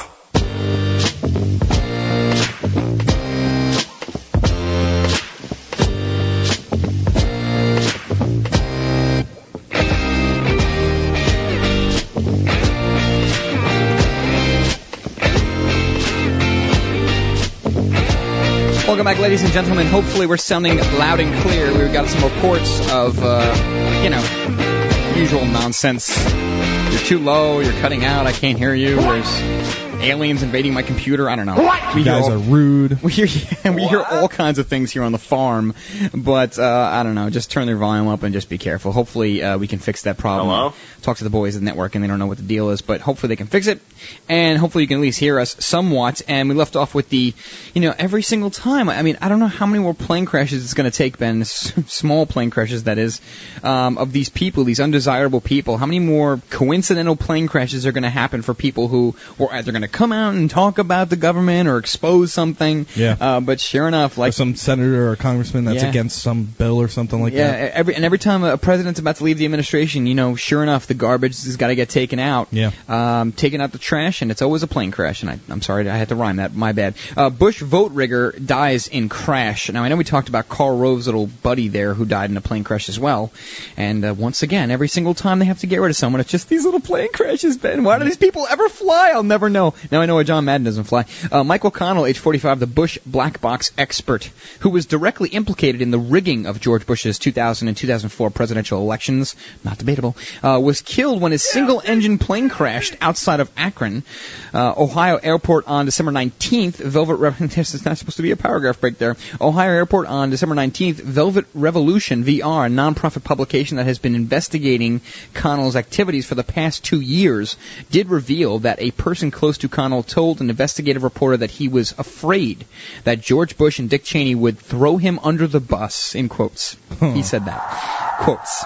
Welcome back, ladies and gentlemen. Hopefully we're sounding loud and clear. We've got some reports of, usual nonsense. You're too low. You're cutting out. I can't hear you. There's aliens invading my computer. I don't know. You guys are rude. We hear all kinds of things here on the farm. But, I don't know. Just turn their volume up and just be careful. Hopefully we can fix that problem. Hello? Talk to the boys at the network, and they don't know what the deal is. But hopefully they can fix it. And hopefully you can at least hear us somewhat. And we left off with the, every single time. I mean, I don't know how many more plane crashes it's going to take, Ben. Small plane crashes, that is, of these people, these undesirable people. How many more coincidental plane crashes are going to happen for people who were either going to come out and talk about the government or expose something? Yeah. But sure enough, like, or some senator or congressman that's against some bill or something like that. Yeah. Every time a president's about to leave the administration, sure enough, the garbage has got to get taken out. Yeah. Taking out the trash, and it's always a plane crash. And I'm sorry, I had to rhyme that. My bad. Bush vote rigger dies in crash. Now, I know we talked about Karl Rove's little buddy there who died in a plane crash as well. And once again, every single time they have to get rid of someone, it's just these little plane crashes, Ben. Why do these people ever fly? I'll never know. Now I know why John Madden doesn't fly. Michael Connell, age 45, the Bush black box expert, who was directly implicated in the rigging of George Bush's 2000 and 2004 presidential elections, not debatable, was killed when his single-engine plane crashed outside of Akron, Ohio Airport on December 19th. There's not supposed to be a paragraph break there. Ohio Airport on December 19th. Velvet Revolution, VR, a nonprofit publication that has been investigating Connell's activities for the past 2 years, did reveal that a person close to Connell told an investigative reporter that he was afraid that George Bush and Dick Cheney would throw him under the bus, in quotes. He said that. Quotes.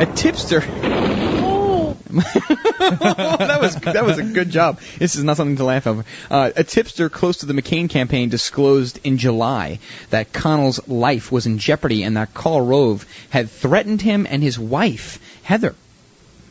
A tipster. that was a good job. This is not something to laugh over. A tipster close to the McCain campaign disclosed in July that Connell's life was in jeopardy and that Karl Rove had threatened him and his wife, Heather.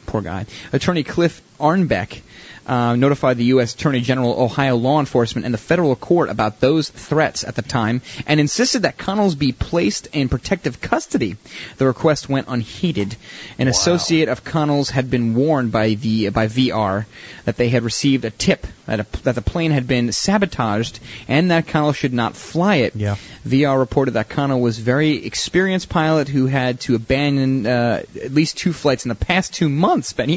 Poor guy. Attorney Cliff Arnbeck notified the U.S. Attorney General, Ohio law enforcement, and the federal court about those threats at the time and insisted that Connells be placed in protective custody. The request went unheeded. An associate of Connells had been warned by VR that they had received a tip that the plane had been sabotaged and that Connell should not fly it. Yeah. VR reported that Connell was a very experienced pilot who had to abandon at least 2 flights in the past 2 months. Ben,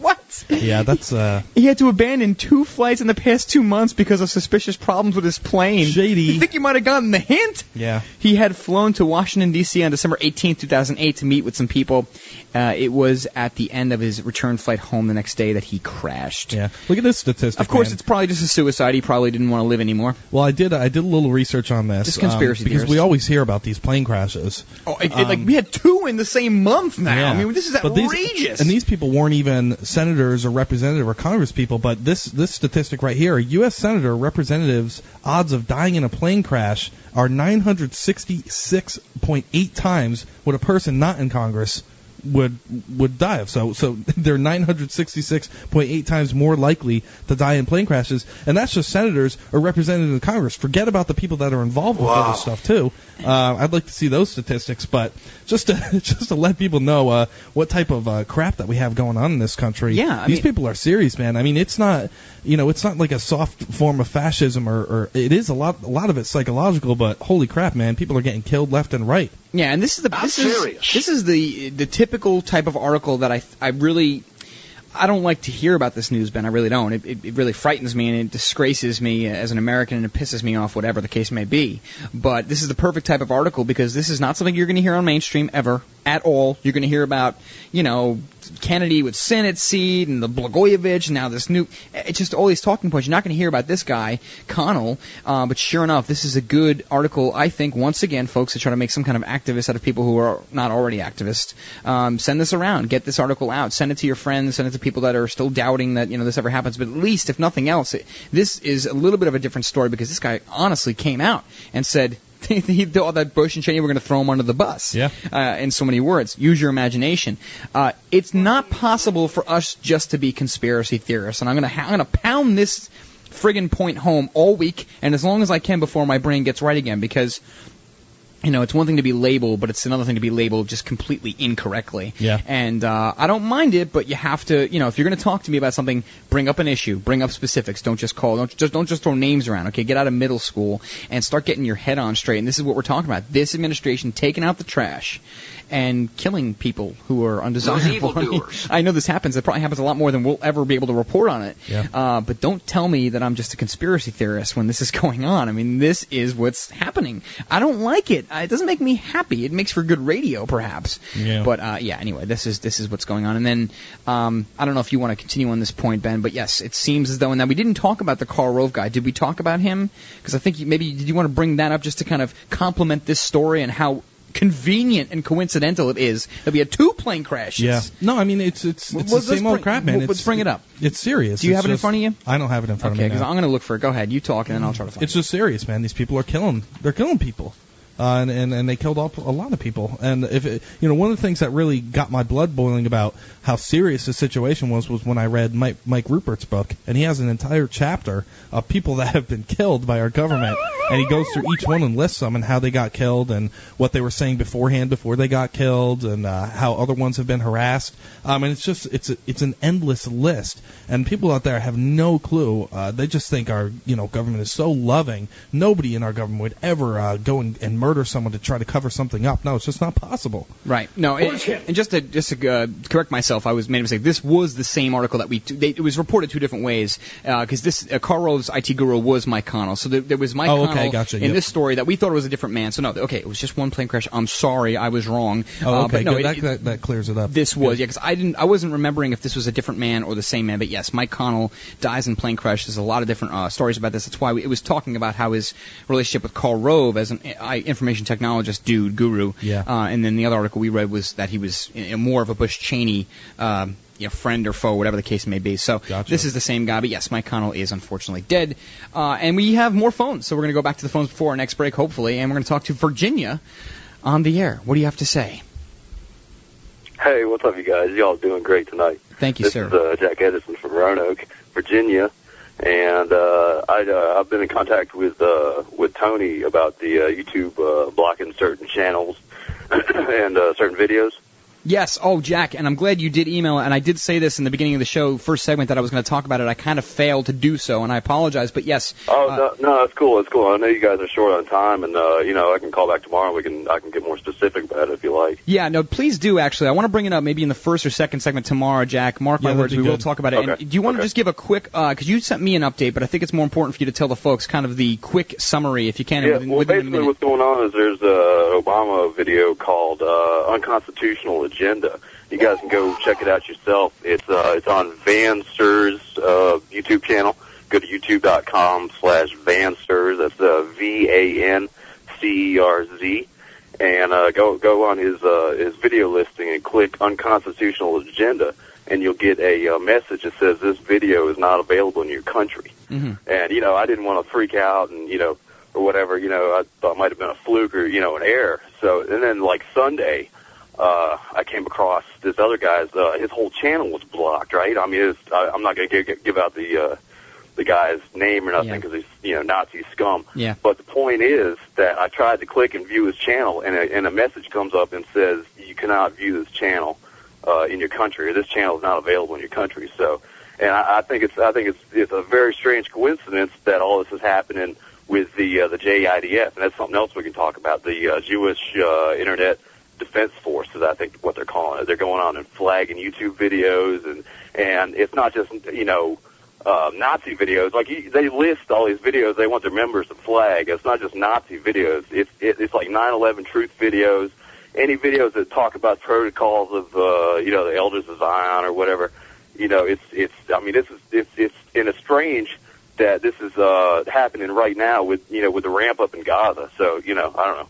what? Yeah, that's... He had to abandon 2 flights in the past 2 months because of suspicious problems with his plane. Shady. I think you might have gotten the hint. Yeah. He had flown to Washington, D.C. on December 18, 2008 to meet with some people. It was at the end of his return flight home the next day that he crashed. Yeah. Look at this statistic, of course, man. It's probably just a suicide. He probably didn't want to live anymore. Well, I did a little research on this. Just conspiracy because theorists. We always hear about these plane crashes. Oh, we had 2 in the same month now. Yeah. I mean, this is outrageous. These people weren't even senators or representative or congresspeople, but this statistic right here, U.S. senator representatives' odds of dying in a plane crash are 966.8 times what a person not in Congress would die of. So they're 966.8 times more likely to die in plane crashes, and that's just senators or representatives in Congress. Forget about the people that are involved with other stuff too. I'd like to see those statistics, but just to let people know what type of crap that we have going on in this country. Yeah, these people are serious, man. I mean, it's not like a soft form of fascism, or it is a lot of it's psychological. But holy crap, man, people are getting killed left and right. Yeah, and this is the typical type of article that I don't like to hear about this news, Ben. I really don't. It really frightens me, and it disgraces me as an American, and it pisses me off, whatever the case may be. But this is the perfect type of article because this is not something you're going to hear on mainstream ever at all. You're going to hear about, Kennedy with Senate seat and the Blagojevich, and now this new – it's just all these talking points. You're not going to hear about this guy, Connell, but sure enough, this is a good article, I think, once again, folks, to try to make some kind of activist out of people who are not already activists. Send this around. Get this article out. Send it to your friends. Send it to people that are still doubting that this ever happens. But at least, if nothing else, this is a little bit of a different story because this guy honestly came out and said – all that Bush and Cheney were going to throw him under the bus. Yeah. In so many words. Use your imagination. It's not possible for us just to be conspiracy theorists. And I'm going to pound this friggin' point home all week and as long as I can before my brain gets right again because... it's one thing to be labeled, but it's another thing to be labeled just completely incorrectly. Yeah. And I don't mind it, but you have to, if you're going to talk to me about something, bring up an issue, bring up specifics. Don't just throw names around. Okay, get out of middle school and start getting your head on straight. And this is what we're talking about. This administration taking out the trash and killing people who are undesirable. I know this happens. It probably happens a lot more than we'll ever be able to report on it. Yeah. But don't tell me that I'm just a conspiracy theorist when this is going on. I mean, this is what's happening. I don't like it. It doesn't make me happy. It makes for good radio, perhaps. Yeah. But, anyway, this is what's going on. And then I don't know if you want to continue on this point, Ben, but, yes, it seems as though – and now we didn't talk about the Karl Rove guy. Did we talk about him? Because I think did you want to bring that up just to kind of complement this story and how – convenient and coincidental it is that we had 2 plane crashes. Yeah. No, I mean, it's the same old crap, man. Let's bring it up. It's serious. Do you have it in front of you? I don't have it in front of me. Okay, because I'm going to look for it. Go ahead. You talk, and then I'll try to find it. It's just serious, man. These people are killing. They're killing people. And they killed a lot of people. And if it, one of the things that really got my blood boiling about how serious the situation was when I read Mike Rupert's book, and he has an entire chapter of people that have been killed by our government, and he goes through each one and lists them and how they got killed and what they were saying beforehand before they got killed and how other ones have been harassed. And it's an endless list, and people out there have no clue. They just think our government is so loving. Nobody in our government would ever go and murder someone to try to cover something up. No, it's just not possible. Right. No, and just to correct myself, I made a mistake. This was the same article that it was reported 2 different ways because this Karl Rove's IT guru was Mike Connell. So there was Mike Connell in this story that we thought it was a different man. So no, it was just one plane crash. I'm sorry, I was wrong. Oh, okay. But no, that clears it up. This was because I wasn't remembering if this was a different man or the same man. But yes, Mike Connell dies in plane crash. There's a lot of different stories about this. That's why it was talking about how his relationship with Karl Rove as an information technologist dude, guru. Yeah. And then the other article we read was that he was more of a Bush Cheney friend or foe, whatever the case may be. So This is the same guy. But yes, Mike Connell is unfortunately dead. And we have more phones. So we're going to go back to the phones before our next break, hopefully. And we're going to talk to Virginia on the air. What do you have to say? Hey, what's up, you guys? Y'all doing great tonight. Thank you, sir. This is Jack Edison from Roanoke, Virginia. And I've been in contact with Tony about the YouTube blocking certain channels and certain videos. Yes. Oh, Jack, and I'm glad you did email, and I did say this in the beginning of the show, first segment, that I was going to talk about it. I kind of failed to do so, and I apologize, but yes. Oh, no, it's cool. It's cool. I know you guys are short on time, and, I can call back tomorrow. I can get more specific about it if you like. Yeah, no, please do, actually. I want to bring it up maybe in the first or second segment tomorrow, Jack. Mark my words, we will talk about it. Okay. And do you want to just give a quick, because you sent me an update, but I think it's more important for you to tell the folks kind of the quick summary, if you can. Yeah, basically what's going on is there's an Obama video called Unconstitutional Agenda. You guys can go check it out yourself. It's on Van Sir's YouTube channel. Go to youtube.com/VanSirz. That's VANCERZ. And go on his video listing and click Unconstitutional Agenda, and you'll get a message that says this video is not available in your country. Mm-hmm. And, I didn't want to freak out and, or whatever. I thought it might have been a fluke or, an error. So, and then like Sunday, I came across this other guy's, his whole channel was blocked, right? I mean, I'm not going to give out the guy's name or nothing because he's, Nazi scum. Yeah. But the point is that I tried to click and view his channel, and a message comes up and says, you cannot view this channel, in your country, or this channel is not available in your country. So, and I think it's a very strange coincidence that all this is happening with the JIDF, and that's something else we can talk about, the Jewish, Internet Defense Force is, I think, what they're calling it. They're going on and flagging YouTube videos, and it's not just Nazi videos. Like they list all these videos they want their members to flag. It's not just Nazi videos. It's like 9/11 truth videos, any videos that talk about protocols of the Elders of Zion or whatever. It's strange that this is happening right now with the ramp up in Gaza. So I don't know.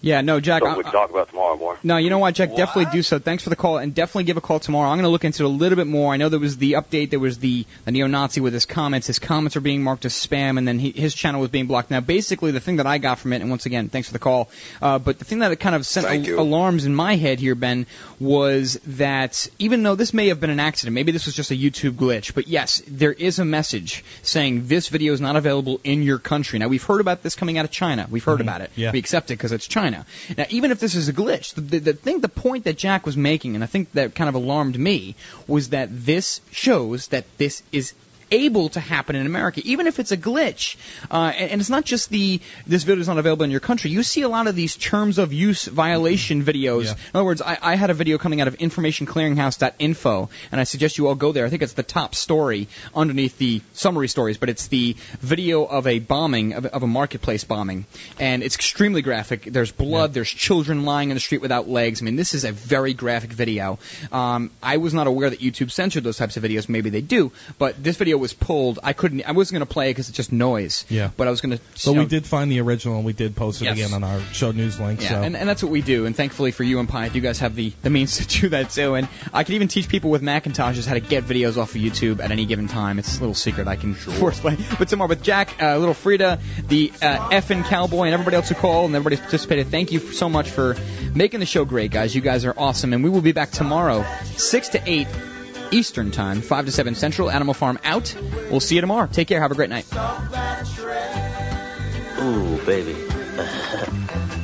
Yeah, no, Jack. So we can talk about tomorrow more. No, you know what, Jack? What? Definitely do so. Thanks for the call, and definitely give a call tomorrow. I'm going to look into it a little bit more. I know there was the update. There was the neo-Nazi with his comments. His comments are being marked as spam, and then his channel was being blocked. Now, basically, the thing that I got from it, and once again, thanks for the call, but the thing that it kind of sent alarms in my head here, Ben, was that even though this may have been an accident, maybe this was just a YouTube glitch, but yes, there is a message saying this video is not available in your country. Now, we've heard about this coming out of China. We've heard about it. Yeah. We accept it because it's China. Now, even if this is a glitch, the point that Jack was making, and I think that kind of alarmed me, was that this shows that this is able to happen in America, even if it's a glitch. And it's not just this video is not available in your country. You see a lot of these terms of use violation videos. Yeah. In other words, I had a video coming out of informationclearinghouse.info, and I suggest you all go there. I think it's the top story underneath the summary stories, but it's the video of a bombing, of a marketplace bombing. And it's extremely graphic. There's blood. Yeah. There's children lying in the street without legs. I mean, this is a very graphic video. I was not aware that YouTube censored those types of videos. Maybe they do, but this video was pulled. I wasn't going to play it because it's just noise. Yeah. But I was going to. So we did find the original, and we did post it again on our show news link. Yeah. So. And that's what we do. And thankfully for you and Pyatt, you guys have the means to do that too. And I can even teach people with Macintoshes how to get videos off of YouTube at any given time. It's a little secret I can force play. But tomorrow with Jack, Little Frida, the effing cowboy, and everybody else who called and everybody's participated. Thank you so much for making the show great, guys. You guys are awesome, and we will be back tomorrow, 6 to 8. Eastern Time, 5 to 7 Central. Animal Farm out. We'll see you tomorrow. Take care. Have a great night. Ooh, baby.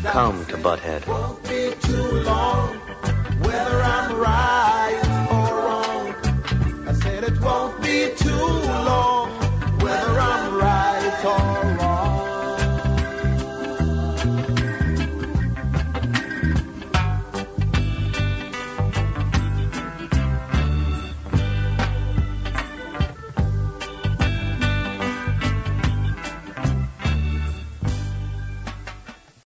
Come to Butthead.